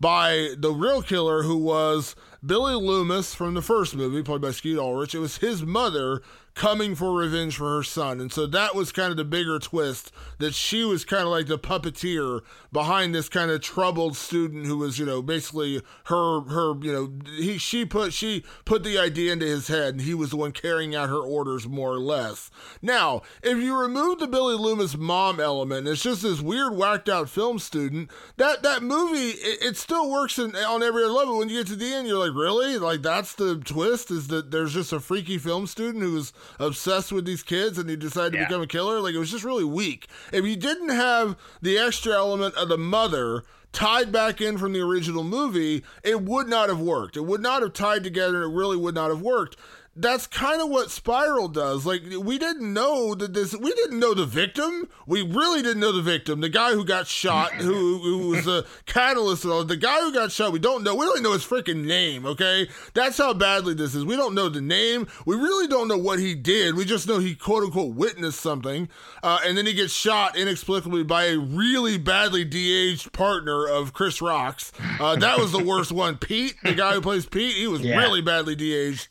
by the real killer, who was Billy Loomis from the first movie, played by Skeet Ulrich. It was his mother coming for revenge for her son. And so that was kind of the bigger twist, that she was kind of like the puppeteer behind this kind of troubled student who was, you know, basically her, you know, she put the idea into his head, and he was the one carrying out her orders, more or less. Now, if you remove the Billy Loomis mom element, it's just this weird whacked out film student, that movie, it still works on every other level. When you get to the end, you're like, really? Like, that's the twist, is that there's just a freaky film student who was obsessed with these kids and he decided to become a killer? Like, it was just really weak. If you didn't have the extra element of the mother tied back in from the original movie, it would not have worked. It would not have tied together. It really would not have worked. That's kind of what Spiral does. Like, we didn't know the victim. We really didn't know the victim. The guy who got shot, who was the catalyst and all. The guy who got shot, we don't know. We don't even know his freaking name, okay? That's how badly this is. We don't know the name. We really don't know what he did. We just know he, quote-unquote, witnessed something. And then he gets shot inexplicably by a really badly de-aged partner of Chris Rock's. That was the worst one. Pete, the guy who plays Pete, he was really badly de-aged.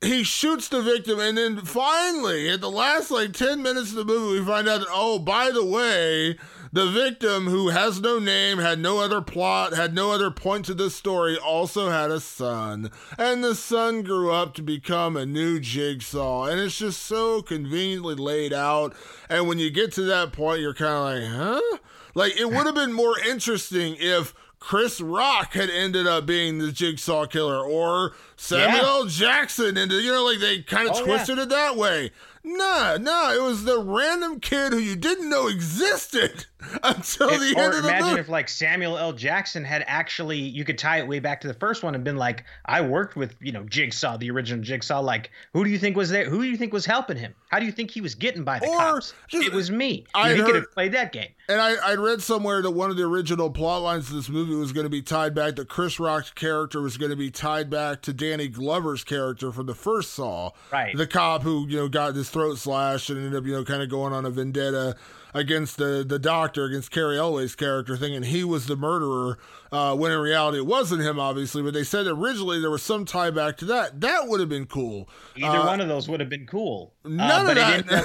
He shoots the victim, and then finally, at the last, 10 minutes of the movie, we find out that, oh, by the way, the victim, who has no name, had no other plot, had no other point to this story, also had a son. And the son grew up to become a new Jigsaw, and it's just so conveniently laid out, and when you get to that point, you're kind of like, huh? Like, it would have been more interesting if Chris Rock had ended up being the Jigsaw killer, or Samuel L. Jackson, and they kind of twisted it that way. No, it was the random kid who you didn't know existed until the end of the movie. Imagine if Samuel L. Jackson had actually, you could tie it way back to the first one and been like, I worked with Jigsaw, the original Jigsaw. Like, who do you think was there? Who do you think was helping him? How do you think he was getting by the cops? It was me. He could have played that game. And I read somewhere that one of the original plot lines of this movie was going to be tied back, that Chris Rock's character was going to be tied back to Danny Glover's character from the first Saw, right? The cop who got this throat slashed and ended up kind of going on a vendetta against the doctor, against Carrie Elway's character, thing, and he was the murderer, when in reality it wasn't him, obviously, but they said originally there was some tie back to that. That would have been cool. Either one of those would have been cool. None of that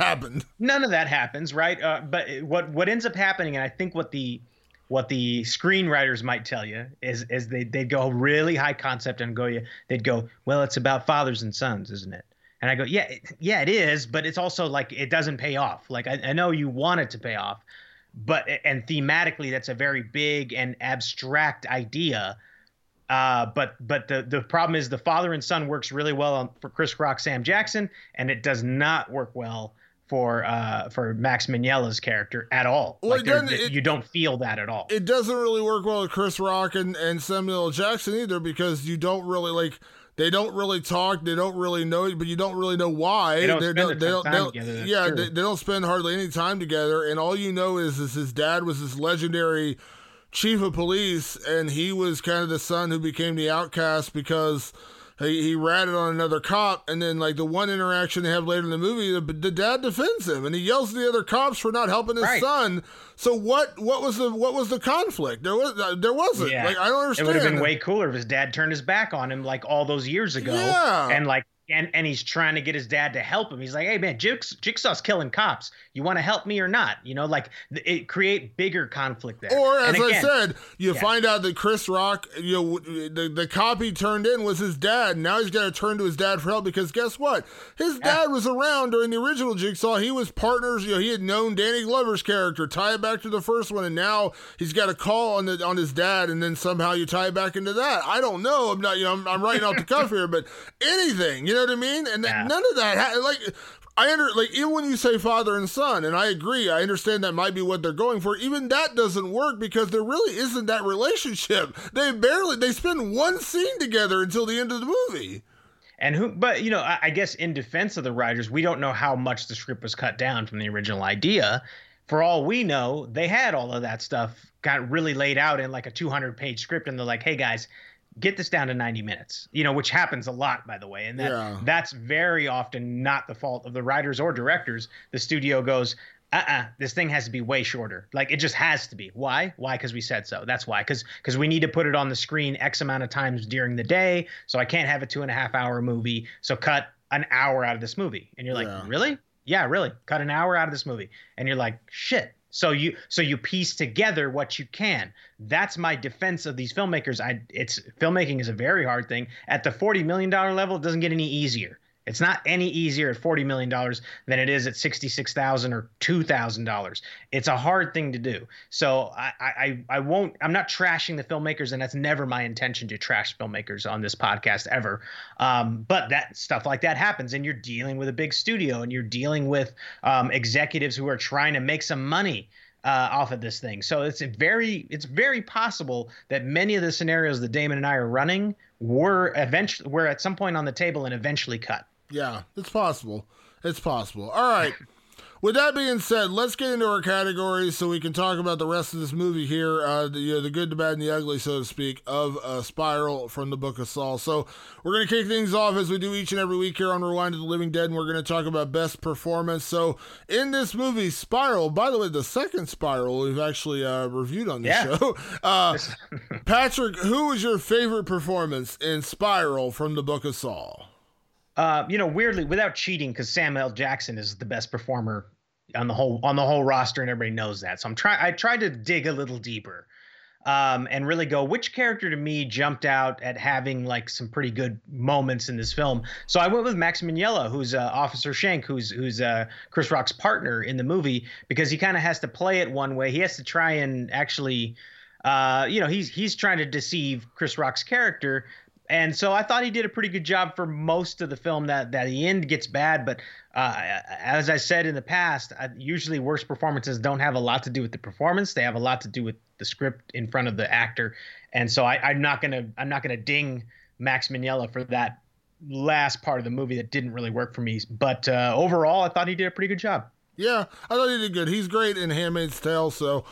happened. None of that happens, right? But what ends up happening, and I think what the screenwriters might tell you is they'd go really high concept and they'd go, well, it's about fathers and sons, isn't it? And I go, yeah, it is, but it's also it doesn't pay off. I know you want it to pay off, but thematically that's a very big and abstract idea. But the problem is the father and son works really well for Chris Rock, Sam Jackson, and it does not work well for Max Mignola's character at all. Well, you don't feel that at all. It doesn't really work well with Chris Rock and Samuel L. Jackson either, because you don't really they don't really talk. They don't really know, but you don't really know why. They don't spend time together. Yeah, they don't spend hardly any time together. And all you know is his dad was this legendary chief of police, and he was kind of the son who became the outcast because he ratted on another cop. And then the one interaction they have later in the movie, the dad defends him and he yells at the other cops for not helping his son. So what was the conflict? There wasn't. Yeah. I don't understand. It would have been way cooler if his dad turned his back on him all those years ago. Yeah. And he's trying to get his dad to help him. He's like, hey, man, Jigsaw's killing cops. You want to help me or not? It create bigger conflict there. Or, as again, I said, you find out that Chris Rock, the cop he turned in was his dad. Now he's got to turn to his dad for help because guess what? His dad was around during the original Jigsaw. He was partners. He had known Danny Glover's character. Tie it back to the first one, and now he's got a call on his dad, and then somehow you tie it back into that. I don't know. I'm not. I'm writing off the cuff here, but anything. You know what I mean? And none of that even when you say father and son, and I agree, I understand that might be what they're going for. Even that doesn't work because there really isn't that relationship. They spend one scene together until the end of the movie. I guess in defense of the writers, we don't know how much the script was cut down from the original idea. For all we know, they had all of that stuff got really laid out in a 200-page script, and they're like, hey guys, get this down to 90 minutes, which happens a lot, by the way. And that's very often not the fault of the writers or directors. The studio goes, this thing has to be way shorter. Like, it just has to be. Why? Why? Because we said so. That's why. Because we need to put it on the screen X amount of times during the day. So I can't have a 2.5 hour movie. So cut an hour out of this movie. And you're like, really? Yeah, really. Cut an hour out of this movie. And you're like, shit. So you piece together what you can. That's my defense of these filmmakers. Filmmaking is a very hard thing. At the $40 million level, it doesn't get any easier. It's not any easier at $40 million than it is at $66,000 or $2,000. It's a hard thing to do. So I'm not trashing the filmmakers, and that's never my intention to trash filmmakers on this podcast ever. But that stuff like that happens, and you're dealing with a big studio, and you're dealing with executives who are trying to make some money off of this thing. So it's very possible that many of the scenarios that Damon and I are running were at some point on the table and eventually cut. Yeah, it's possible. It's possible. All right. With that being said, let's get into our categories so we can talk about the rest of this movie here, the good, the bad, and the ugly, so to speak, of Spiral from the Book of Saw. So we're going to kick things off as we do each and every week here on Rewind of the Living Dead, and we're going to talk about best performance. So in this movie, Spiral, by the way, the second Spiral we've actually reviewed on this show. Patrick, who was your favorite performance in Spiral from the Book of Saw? Weirdly, without cheating, because Samuel L. Jackson is the best performer on the whole roster, and everybody knows that. So I tried to dig a little deeper, and really go, which character to me jumped out at having like some pretty good moments in this film. So I went with Max Mignola, who's Officer Schenck, who's Chris Rock's partner in the movie, because he kind of has to play it one way. He has to try and actually, he's trying to deceive Chris Rock's character. And so I thought he did a pretty good job for most of the film. That the end gets bad, but as I said in the past, usually worst performances don't have a lot to do with the performance; they have a lot to do with the script in front of the actor. And so I'm not gonna ding Max Mignola for that last part of the movie that didn't really work for me. But overall, I thought he did a pretty good job. Yeah, I thought he did good. He's great in Handmaid's Tale, so.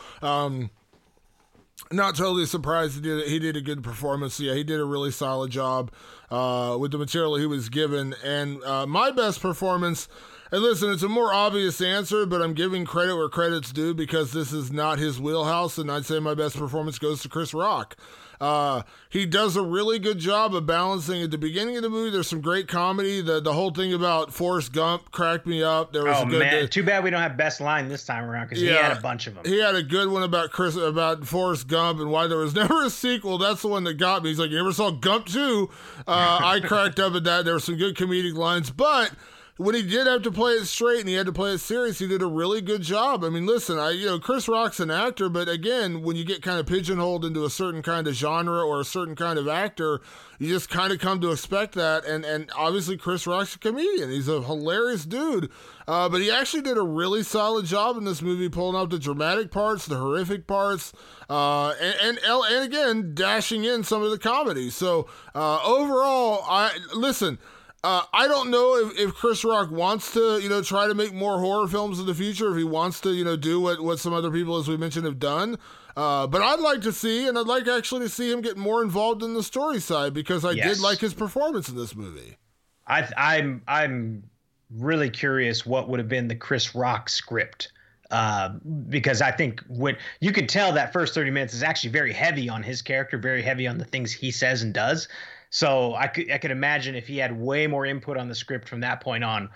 Not totally surprised he did a good performance. Yeah, he did a really solid job with the material he was given. And my best performance, and listen, it's a more obvious answer, but I'm giving credit where credit's due because this is not his wheelhouse, and I'd say my best performance goes to Chris Rock. He does a really good job of balancing at the beginning of the movie. There's some great comedy. The whole thing about Forrest Gump cracked me up. There was too bad we don't have best line this time around because he had a bunch of them. He had a good one about Forrest Gump and why there was never a sequel. That's the one that got me. He's like, you never saw Gump 2? I cracked up at that. There were some good comedic lines, but when he did have to play it straight and he had to play it serious, he did a really good job. I mean, listen, Chris Rock's an actor, but again, when you get kind of pigeonholed into a certain kind of genre or a certain kind of actor, you just kind of come to expect that. And obviously Chris Rock's a comedian. He's a hilarious dude. But he actually did a really solid job in this movie, pulling out the dramatic parts, the horrific parts, and again, dashing in some of the comedy. So overall, I don't know if Chris Rock wants to, try to make more horror films in the future, if he wants to, do what some other people, as we mentioned, have done. But I'd like to see, and I'd like actually to see him get more involved in the story side because I did like his performance in this movie. I'm really curious what would have been the Chris Rock script. Because I think when you could tell that first 30 minutes is actually very heavy on his character, very heavy on the things he says and does. So I could imagine if he had way more input on the script from that point on,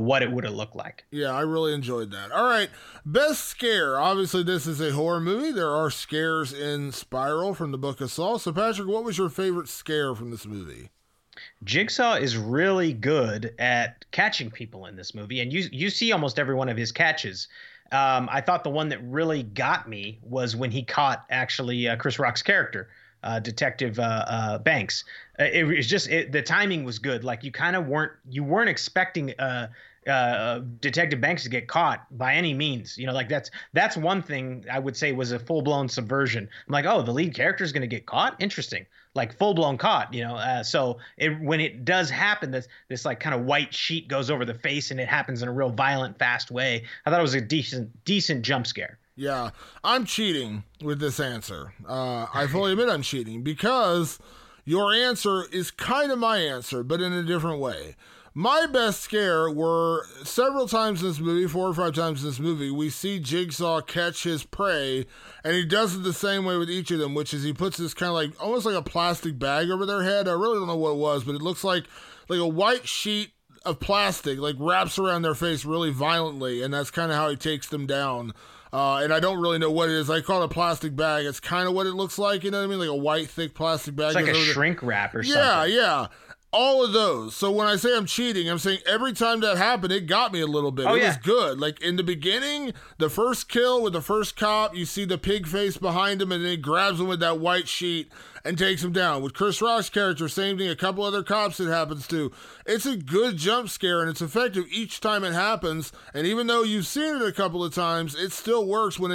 what it would have looked like. Yeah, I really enjoyed that. All right, best scare. Obviously, this is a horror movie. There are scares in Spiral from the Book of Saw. So, Patrick, what was your favorite scare from this movie? Jigsaw is really good at catching people in this movie, and you see almost every one of his catches. I thought the one that really got me was when he caught actually Chris Rock's character. Detective Banks. It was just the timing was good. Like you weren't expecting Detective Banks to get caught by any means. That's one thing I would say was a full blown subversion. I'm like, oh, the lead character is going to get caught. Interesting. Like full blown caught. So when it does happen, this like kind of white sheet goes over the face and it happens in a real violent, fast way. I thought it was a decent jump scare. Yeah, I'm cheating with this answer. I fully admit I'm cheating because your answer is kind of my answer, but in a different way. My best scare were several times in this movie, 4 or 5 times in this movie, we see Jigsaw catch his prey, and he does it the same way with each of them, which is he puts this kind of like, almost like a plastic bag over their head. I really don't know what it was, but it looks like a white sheet of plastic, like wraps around their face really violently, and that's kind of how he takes them down. And I don't really know what it is. I call it a plastic bag. It's kind of what it looks like, you know what I mean? Like a white, thick plastic bag. It's like a shrink wrap or something. Yeah, yeah. All of those. So when I say I'm cheating, I'm saying every time that happened, it got me a little bit. It was good. Like in the beginning, the first kill with the first cop, you see the pig face behind him, and then he grabs him with that white sheet and takes him down. With Chris Rock's character, same thing, a couple other cops it happens to. It's a good jump scare, and it's effective each time it happens. And even though you've seen it a couple of times, it still works when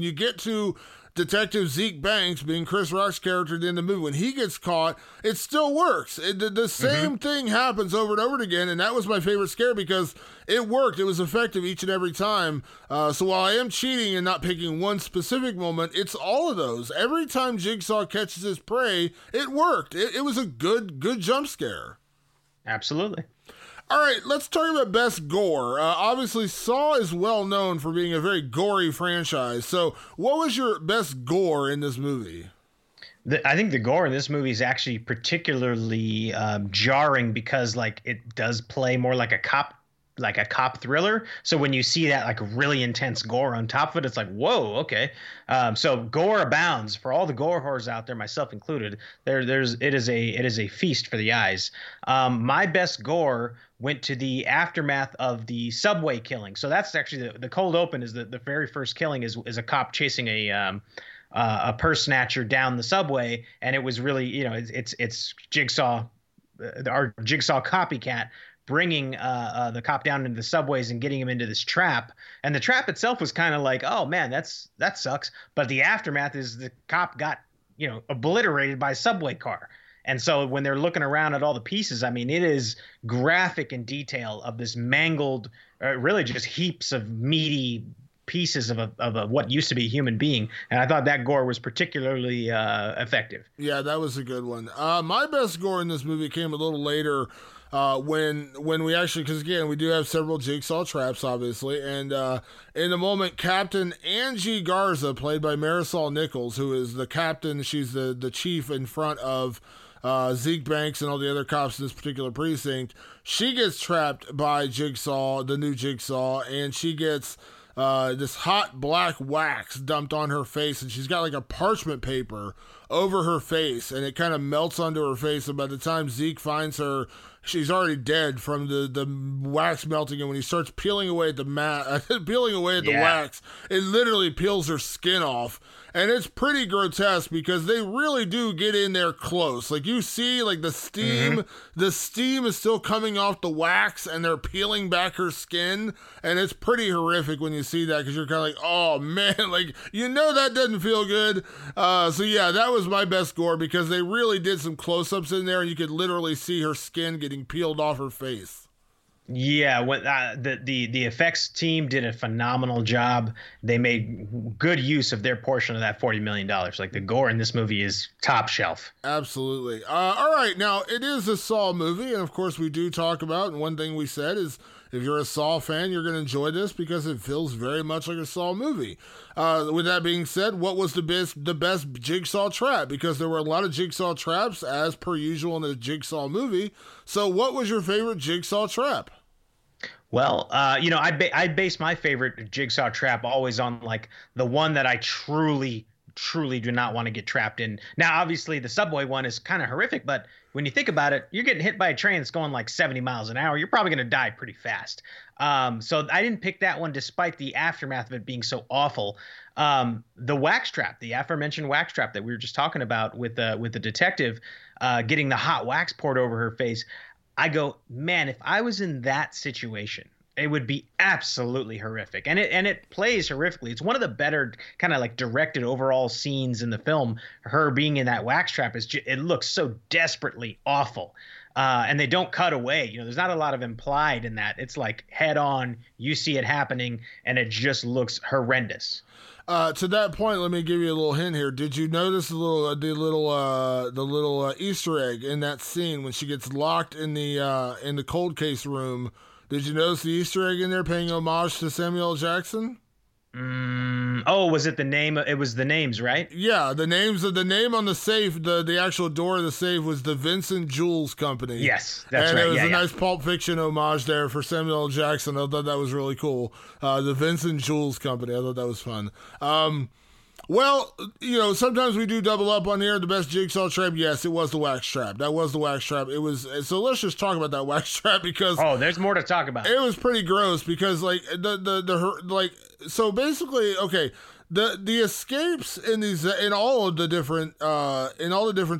you get to Detective Zeke Banks, being Chris Rock's character in the movie, when he gets caught, it still works. The same thing happens over and over again, and that was my favorite scare because it worked. It was effective each and every time. So while I am cheating and not picking one specific moment, it's all of those. Every time Jigsaw catches his prey, it worked. It was a good jump scare. Absolutely. All right, let's talk about best gore. Obviously, Saw is well known for being a very gory franchise. So what was your best gore in this movie? I think the gore in this movie is actually particularly jarring because like it does play more like a cop thriller. So when you see that like really intense gore on top of it, it's like, whoa, okay. So gore abounds for all the gore whores out there, myself included. It is a feast for the eyes. My best gore went to the aftermath of the subway killing. So that's actually the cold open is the very first killing is a cop chasing a purse snatcher down the subway. And it was really, you know, it's Jigsaw, our Jigsaw copycat, bringing the cop down into the subways and getting him into this trap. And the trap itself was kind of like, oh man, that sucks. But the aftermath is the cop got, you know, obliterated by a subway car. And so when they're looking around at all the pieces, I mean, it is graphic in detail of this mangled, really just heaps of meaty pieces of a what used to be a human being, and I thought that gore was particularly effective. Yeah, that was a good one. My best gore in this movie came a little later, when we actually, because again we do have several Jigsaw traps, obviously, and in the moment, Captain Angie Garza, played by Marisol Nichols, who is the captain, she's the chief in front of Zeke Banks and all the other cops in this particular precinct. She gets trapped by Jigsaw, the new Jigsaw, and she gets this hot black wax dumped on her face, and she's got like a parchment paper over her face, and it kind of melts onto her face, and by the time Zeke finds her, she's already dead from the wax melting, and when he starts peeling away at the wax, it literally peels her skin off. And it's pretty grotesque because they really do get in there close. Like you see like the steam, the steam is still coming off the wax and they're peeling back her skin. And it's pretty horrific when you see that, because you're kind of like, oh man, like, you know, that doesn't feel good. So yeah, that was my best gore because they really did some close ups in there and you could literally see her skin getting peeled off her face. Yeah, when the effects team did a phenomenal job. They made good use of their portion of that $40 million. Like, the gore in this movie is top shelf. Absolutely. All right, now, it is a Saw movie, and of course we do talk about, and one thing we said is, if you're a Saw fan, you're going to enjoy this because it feels very much like a Saw movie. With that being said, what was the best Jigsaw trap? Because there were a lot of Jigsaw traps, as per usual in a Jigsaw movie. So what was your favorite Jigsaw trap? Well, you know, I base my favorite Jigsaw trap always on like the one that I truly do not want to get trapped in. Now, obviously the subway one is kind of horrific, but when you think about it, you're getting hit by a train that's going like 70 miles an hour. You're probably going to die pretty fast. So I didn't pick that one despite the aftermath of it being so awful. The wax trap, the aforementioned wax trap that we were just talking about with the detective getting the hot wax poured over her face. I go, man, if I was in that situation It would be absolutely horrific, and it plays horrifically. It's one of the better kind of like directed overall scenes in the film. Her being in that wax trap it looks so desperately awful, and they don't cut away. You know, there's not a lot of implied in that. It's like head on. You see it happening, and it just looks horrendous. To that point, let me give you a little hint here. Did you notice the little Easter egg in that scene when she gets locked in the cold case room? Did you notice the Easter egg in there paying homage to Samuel L. Jackson? Was it the name? It was the names, right? Yeah, the name on the safe, the actual door of the safe was the Vincent Jules Company. Yes, that's right. And it was nice Pulp Fiction homage there for Samuel L. Jackson. I thought that was really cool. The Vincent Jules Company. I thought that was fun. Well, you know, sometimes we do double up on here. The best Jigsaw trap, yes, it was the wax trap. That was the wax trap. It was. So let's just talk about that wax trap because there's more to talk about. It was pretty gross because like so basically, okay, the escapes in these in all the different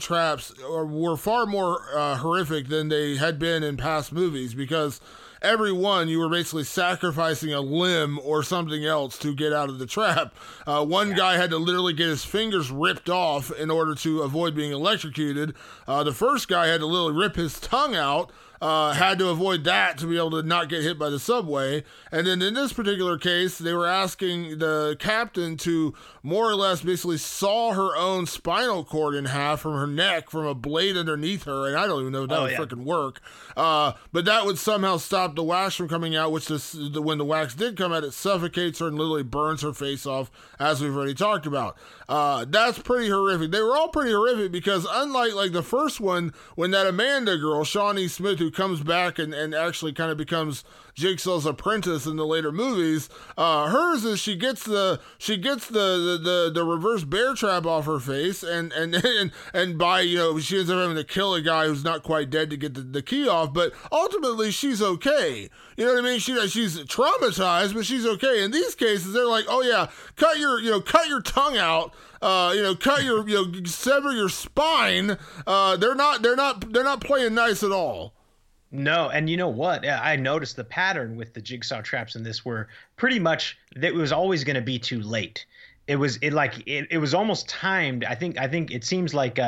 traps were far more horrific than they had been in past movies because. Every one, you were basically sacrificing a limb or something else to get out of the trap. One guy had to literally get his fingers ripped off in order to avoid being electrocuted. The first guy had to literally rip his tongue out, had to avoid that to be able to not get hit by the subway. And then in this particular case, they were asking the captain to more or less basically saw her own spinal cord in half from her neck from a blade underneath her. And I don't even know if that would freaking work. But that would somehow stop the wax from coming out, which when the wax did come out, it suffocates her and literally burns her face off, as we've already talked about. That's pretty horrific. They were all pretty horrific because unlike like the first one, when that Amanda girl, Shawnee Smith, who comes back and actually kind of becomes Jigsaw's apprentice in the later movies, hers is she gets the reverse bear trap off her face and by, you know, she ends up having to kill a guy who's not quite dead to get the key off, but ultimately she's okay. You know what I mean? She's traumatized, but she's okay. In these cases, they're like, oh yeah, cut your tongue out. Sever your spine. They're not playing nice at all. No, and you know what? I noticed the pattern with the Jigsaw traps in this were pretty much that it was always going to be too late. It was almost timed. I think it seems like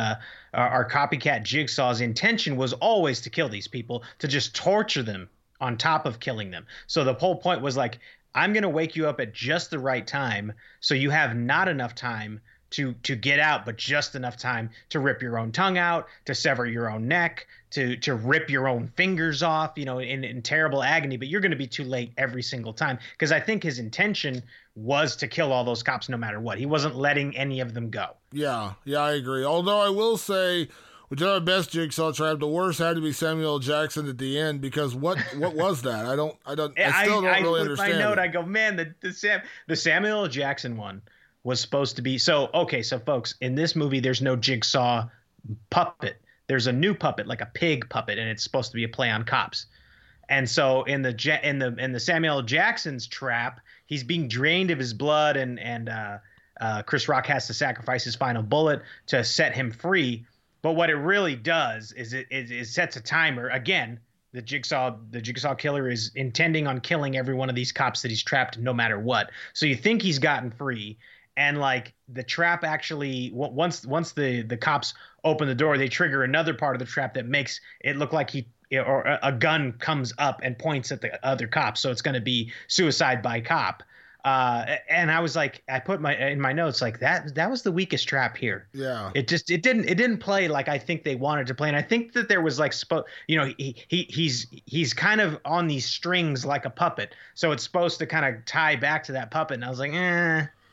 our copycat Jigsaw's intention was always to kill these people, to just torture them on top of killing them. So the whole point was like, I'm going to wake you up at just the right time, so you have not enough time to get out, but just enough time to rip your own tongue out, to sever your own neck, to rip your own fingers off, you know, in terrible agony, but you're going to be too late every single time. Because I think his intention was to kill all those cops no matter what. He wasn't letting any of them go. Yeah, I agree. Although I will say, we did our best Jigsaw trap. The worst had to be Samuel L. Jackson at the end because what was that? I still don't really understand. I go, man, the Samuel L. Jackson one was supposed to be so folks, in this movie there's no Jigsaw puppet. There's a new puppet, like a pig puppet, and it's supposed to be a play on cops. And so in the Samuel L. Jackson's trap, he's being drained of his blood, and Chris Rock has to sacrifice his final bullet to set him free. But what it really does is it sets a timer. Again, the Jigsaw killer is intending on killing every one of these cops that he's trapped no matter what. So you think he's gotten free, and like the trap actually, once the cops open the door, they trigger another part of the trap that makes it look like a gun comes up and points at the other cop. So it's going to be suicide by cop. And I was like, I put in my notes like that was the weakest trap here. Yeah. It didn't play like I think they wanted to play. And I think that there was like, he's kind of on these strings like a puppet. So it's supposed to kind of tie back to that puppet. And I was like,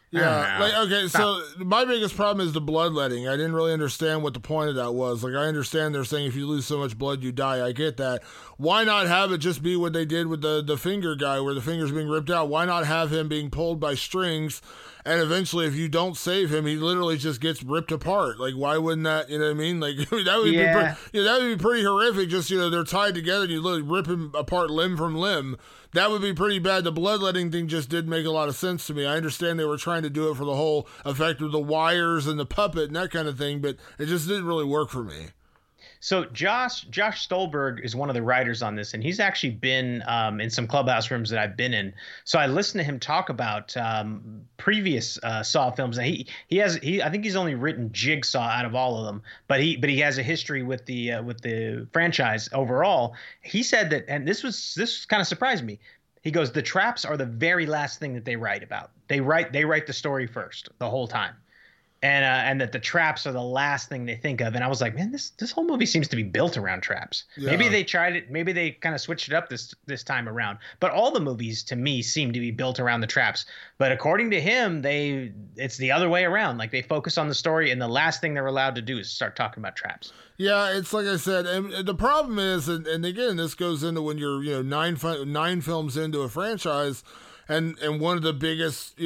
yeah. Stop. So my biggest problem is the bloodletting. I didn't really understand what the point of that was. Like, I understand they're saying if you lose so much blood, you die. I get that. Why not have it just be what they did with the finger guy, where the finger's being ripped out? Why not have him being pulled by strings? And eventually, if you don't save him, he literally just gets ripped apart. Like, why wouldn't that? You know what I mean? Like, that would be pretty horrific. Just, you know, they're tied together and you literally rip him apart limb from limb. That would be pretty bad. The bloodletting thing just did make a lot of sense to me. I understand they were trying to do it for the whole effect of the wires and the puppet and that kind of thing, but it just didn't really work for me. So Josh Stolberg is one of the writers on this, and he's actually been in some clubhouse rooms that I've been in. So I listened to him talk about previous Saw films, and I think he's only written Jigsaw out of all of them, but he has a history with the franchise overall. He said that, and this kind of surprised me. He goes, the traps are the very last thing that they write about. They write the story first the whole time. And that the traps are the last thing they think of. And I was like, man, this whole movie seems to be built around traps. Yeah. Maybe they tried it. Maybe they kind of switched it up this time around. But all the movies, to me, seem to be built around the traps. But according to him, it's the other way around. Like, they focus on the story, and the last thing they're allowed to do is start talking about traps. Yeah, it's like I said. And the problem is, and again, this goes into when you're nine films into a franchise, And one of the biggest,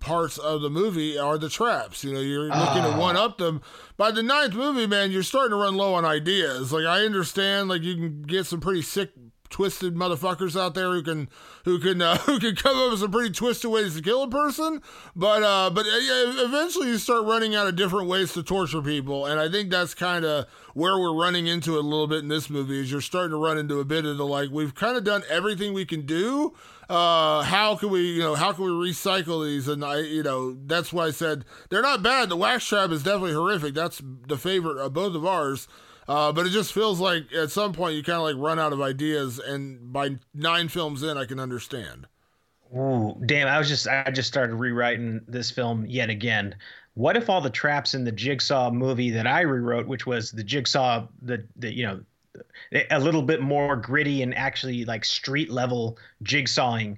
parts of the movie are the traps. You're looking to one-up them. By the ninth movie, man, you're starting to run low on ideas. Like, I understand, like, you can get some pretty sick, twisted motherfuckers out there who can come up with some pretty twisted ways to kill a person. But eventually you start running out of different ways to torture people. And I think that's kind of where we're running into it a little bit in this movie, is you're starting to run into a bit of the, like, we've kind of done everything we can do. How can we recycle these? And I that's why I said they're not bad. The wax trap is definitely horrific. That's the favorite of both of ours. But it just feels like at some point you kind of like run out of ideas. And by nine films in, I can understand. Ooh, damn. I just started rewriting this film yet again. What if all the traps in the Jigsaw movie that I rewrote, which was the Jigsaw, a little bit more gritty and actually like street level jigsawing.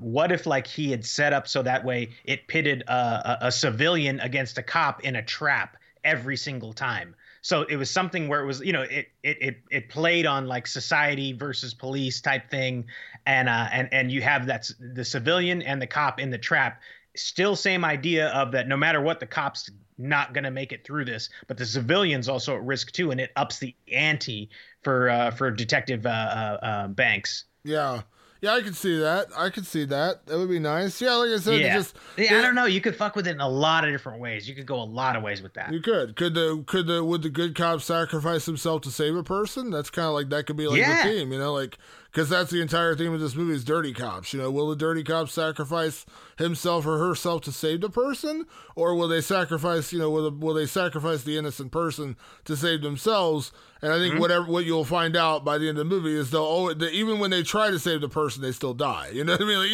What if like he had set up so that way it pitted a civilian against a cop in a trap every single time? So it was something where it was, it played on like society versus police type thing. And you have that's the civilian and the cop in the trap. Still same idea of that no matter what, the cop's not going to make it through this, but the civilian's also at risk too. And it ups the ante for Detective Banks. Yeah. Yeah, I could see that. That would be nice. Yeah, like I said, yeah. I don't know. You could fuck with it in a lot of different ways. You could go a lot of ways with that. You could. Would the good cop sacrifice himself to save a person? That's kind of like, that could be like the theme, because that's the entire theme of this movie is dirty cops. Will the dirty cop sacrifice himself or herself to save the person, or will they sacrifice? Will they sacrifice the innocent person to save themselves? And I think what you'll find out by the end of the movie is even when they try to save the person, they still die. You know what I mean? Like,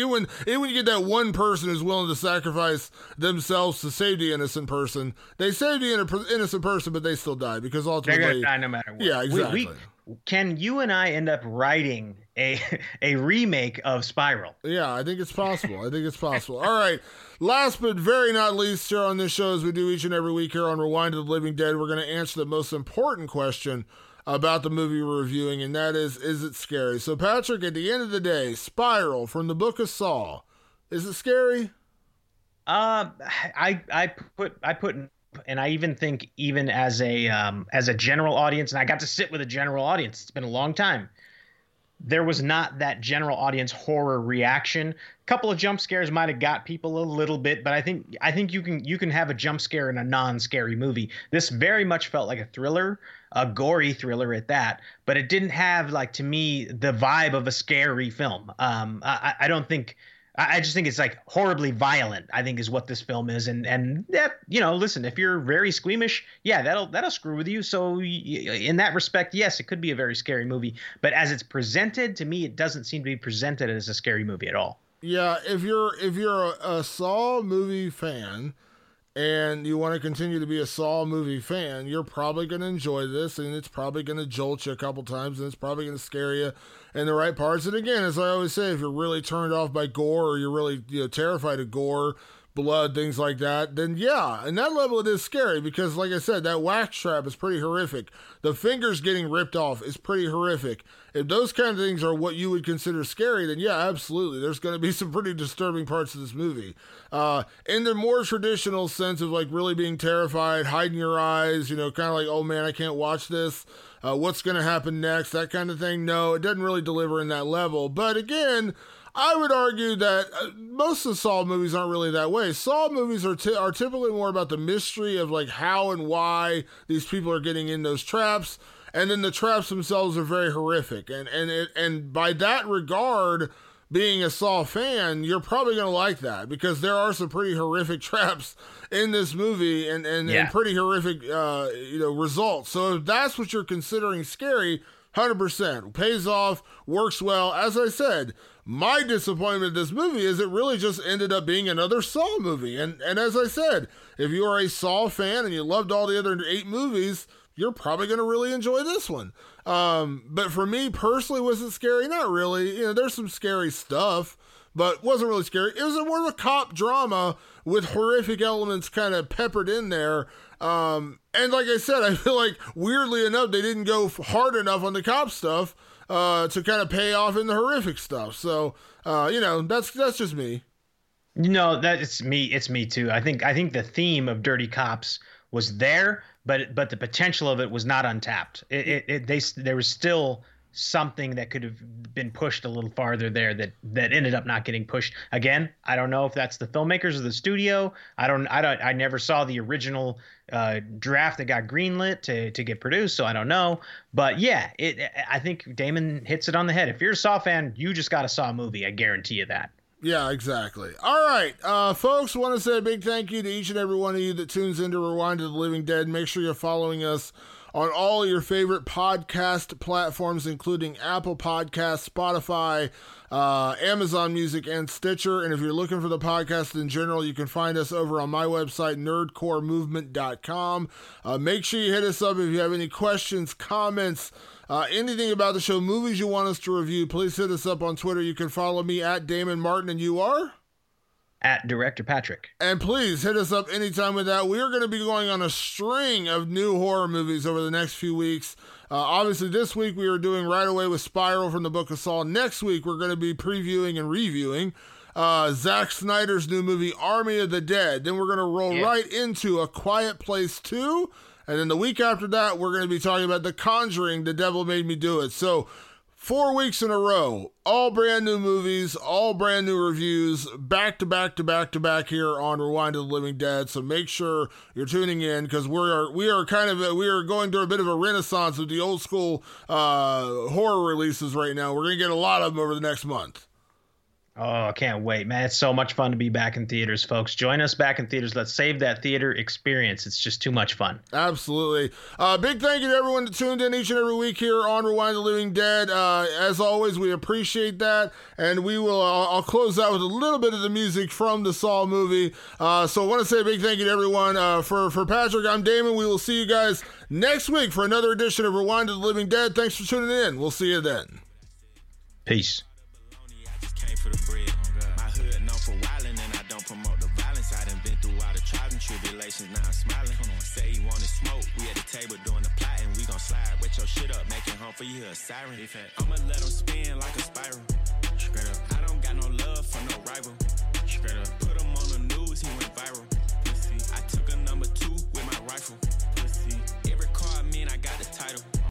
even when you get that one person who's willing to sacrifice themselves to save the innocent person, they save the innocent person, but they still die because ultimately they're gonna die no matter what. Yeah, exactly. Can you and I end up writing a remake of Spiral? Yeah, I think it's possible. All right. Last but very not least here on this show, as we do each and every week here on Rewind of the Living Dead, we're going to answer the most important question about the movie we're reviewing, and that is it scary? So, Patrick, at the end of the day, Spiral from the Book of Saw, is it scary? I put and I even think as a general audience, and I got to sit with a general audience. It's been a long time. There was not that general audience horror reaction. A couple of jump scares might have got people a little bit, but I think you can have a jump scare in a non-scary movie. This very much felt like a thriller, a gory thriller at that, but it didn't have, like, to me, the vibe of a scary film. I just think it's like horribly violent, I think, is what this film is. And that, listen, if you're very squeamish, yeah, that'll screw with you. So in that respect, yes, it could be a very scary movie. But as it's presented, to me, it doesn't seem to be presented as a scary movie at all. Yeah, if you're a Saw movie fan and you want to continue to be a Saw movie fan, you're probably going to enjoy this, and it's probably going to jolt you a couple times, and it's probably going to scare you in the right parts. And again, as I always say, if you're really turned off by gore, or you're really terrified of gore, blood, things like that, then yeah, on that level it is scary, because like I said, that wax trap is pretty horrific. The fingers getting ripped off is pretty horrific. If those kind of things are what you would consider scary, then yeah, absolutely. There's going to be some pretty disturbing parts of this movie. In the more traditional sense of like really being terrified, hiding your eyes, kind of like, oh man, I can't watch this. What's going to happen next? That kind of thing. No, it doesn't really deliver in that level. But again, I would argue that most of the Saw movies aren't really that way. Saw movies are typically more about the mystery of like how and why these people are getting in those traps, and then the traps themselves are very horrific. And by that regard, being a Saw fan, you're probably going to like that because there are some pretty horrific traps in this movie and pretty horrific results. So if that's what you're considering scary, 100% pays off, works well. As I said, my disappointment in this movie is it really just ended up being another Saw movie. And as I said, if you are a Saw fan and you loved all the other 8 movies, you're probably going to really enjoy this one. But for me personally, was it scary? Not really. There's some scary stuff, but wasn't really scary. It was more of a cop drama with horrific elements kind of peppered in there. And like I said, I feel like weirdly enough, they didn't go hard enough on the cop stuff, to kind of pay off in the horrific stuff. So, that's just me. No, that's me. It's me too. I think the theme of Dirty Cops was there, but the potential of it was not untapped. There was still something that could have been pushed a little farther there that ended up not getting pushed. Again, I don't know if that's the filmmakers or the studio. I never saw the original draft that got greenlit to get produced, so I don't know. But yeah, I think Damon hits it on the head. If you're a Saw fan, you just got a Saw movie. I guarantee you that. Yeah, exactly. All right, folks, want to say a big thank you to each and every one of you that tunes into Rewind of the Living Dead. Make sure you're following us on all your favorite podcast platforms, including Apple Podcasts, Spotify, Amazon Music, and Stitcher. And if you're looking for the podcast in general, you can find us over on my website, nerdcoremovement.com. Make sure you hit us up if you have any questions, comments, anything about the show, movies you want us to review. Please hit us up on Twitter. You can follow me at Damon Martin, and you are? At Director Patrick. And please hit us up anytime with that. We are going to be going on a string of new horror movies over the next few weeks. Obviously, this week we are doing right away with Spiral from the Book of Saw. Next week, we're going to be previewing and reviewing Zack Snyder's new movie, Army of the Dead. Then we're going to roll right into A Quiet Place 2. And then the week after that, we're going to be talking about The Conjuring, The Devil Made Me Do It. So 4 weeks in a row, all brand new movies, all brand new reviews, back to back to back to back here on Rewind of the Living Dead. So make sure you're tuning in because we are going through a bit of a renaissance with the old school horror releases right now. We're going to get a lot of them over the next month. Oh, I can't wait, man. It's so much fun to be back in theaters, folks. Join us back in theaters. Let's save that theater experience. It's just too much fun. Absolutely. Big thank you to everyone that tuned in each and every week here on Rewind the Living Dead. As always, we appreciate that. And we will. I'll close out with a little bit of the music from the Saw movie. So I want to say a big thank you to everyone. For Patrick, I'm Damon. We will see you guys next week for another edition of Rewind of the Living Dead. Thanks for tuning in. We'll see you then. Peace. For the bread. My hood known for wildin' and I don't promote the violence. I done been through all the trials and tribulations, now I'm smiling. Say you wanna smoke, we at the table doing the plotting. We gon' slide, wet your shit up, make it home for you, a siren. I'ma let them spin like a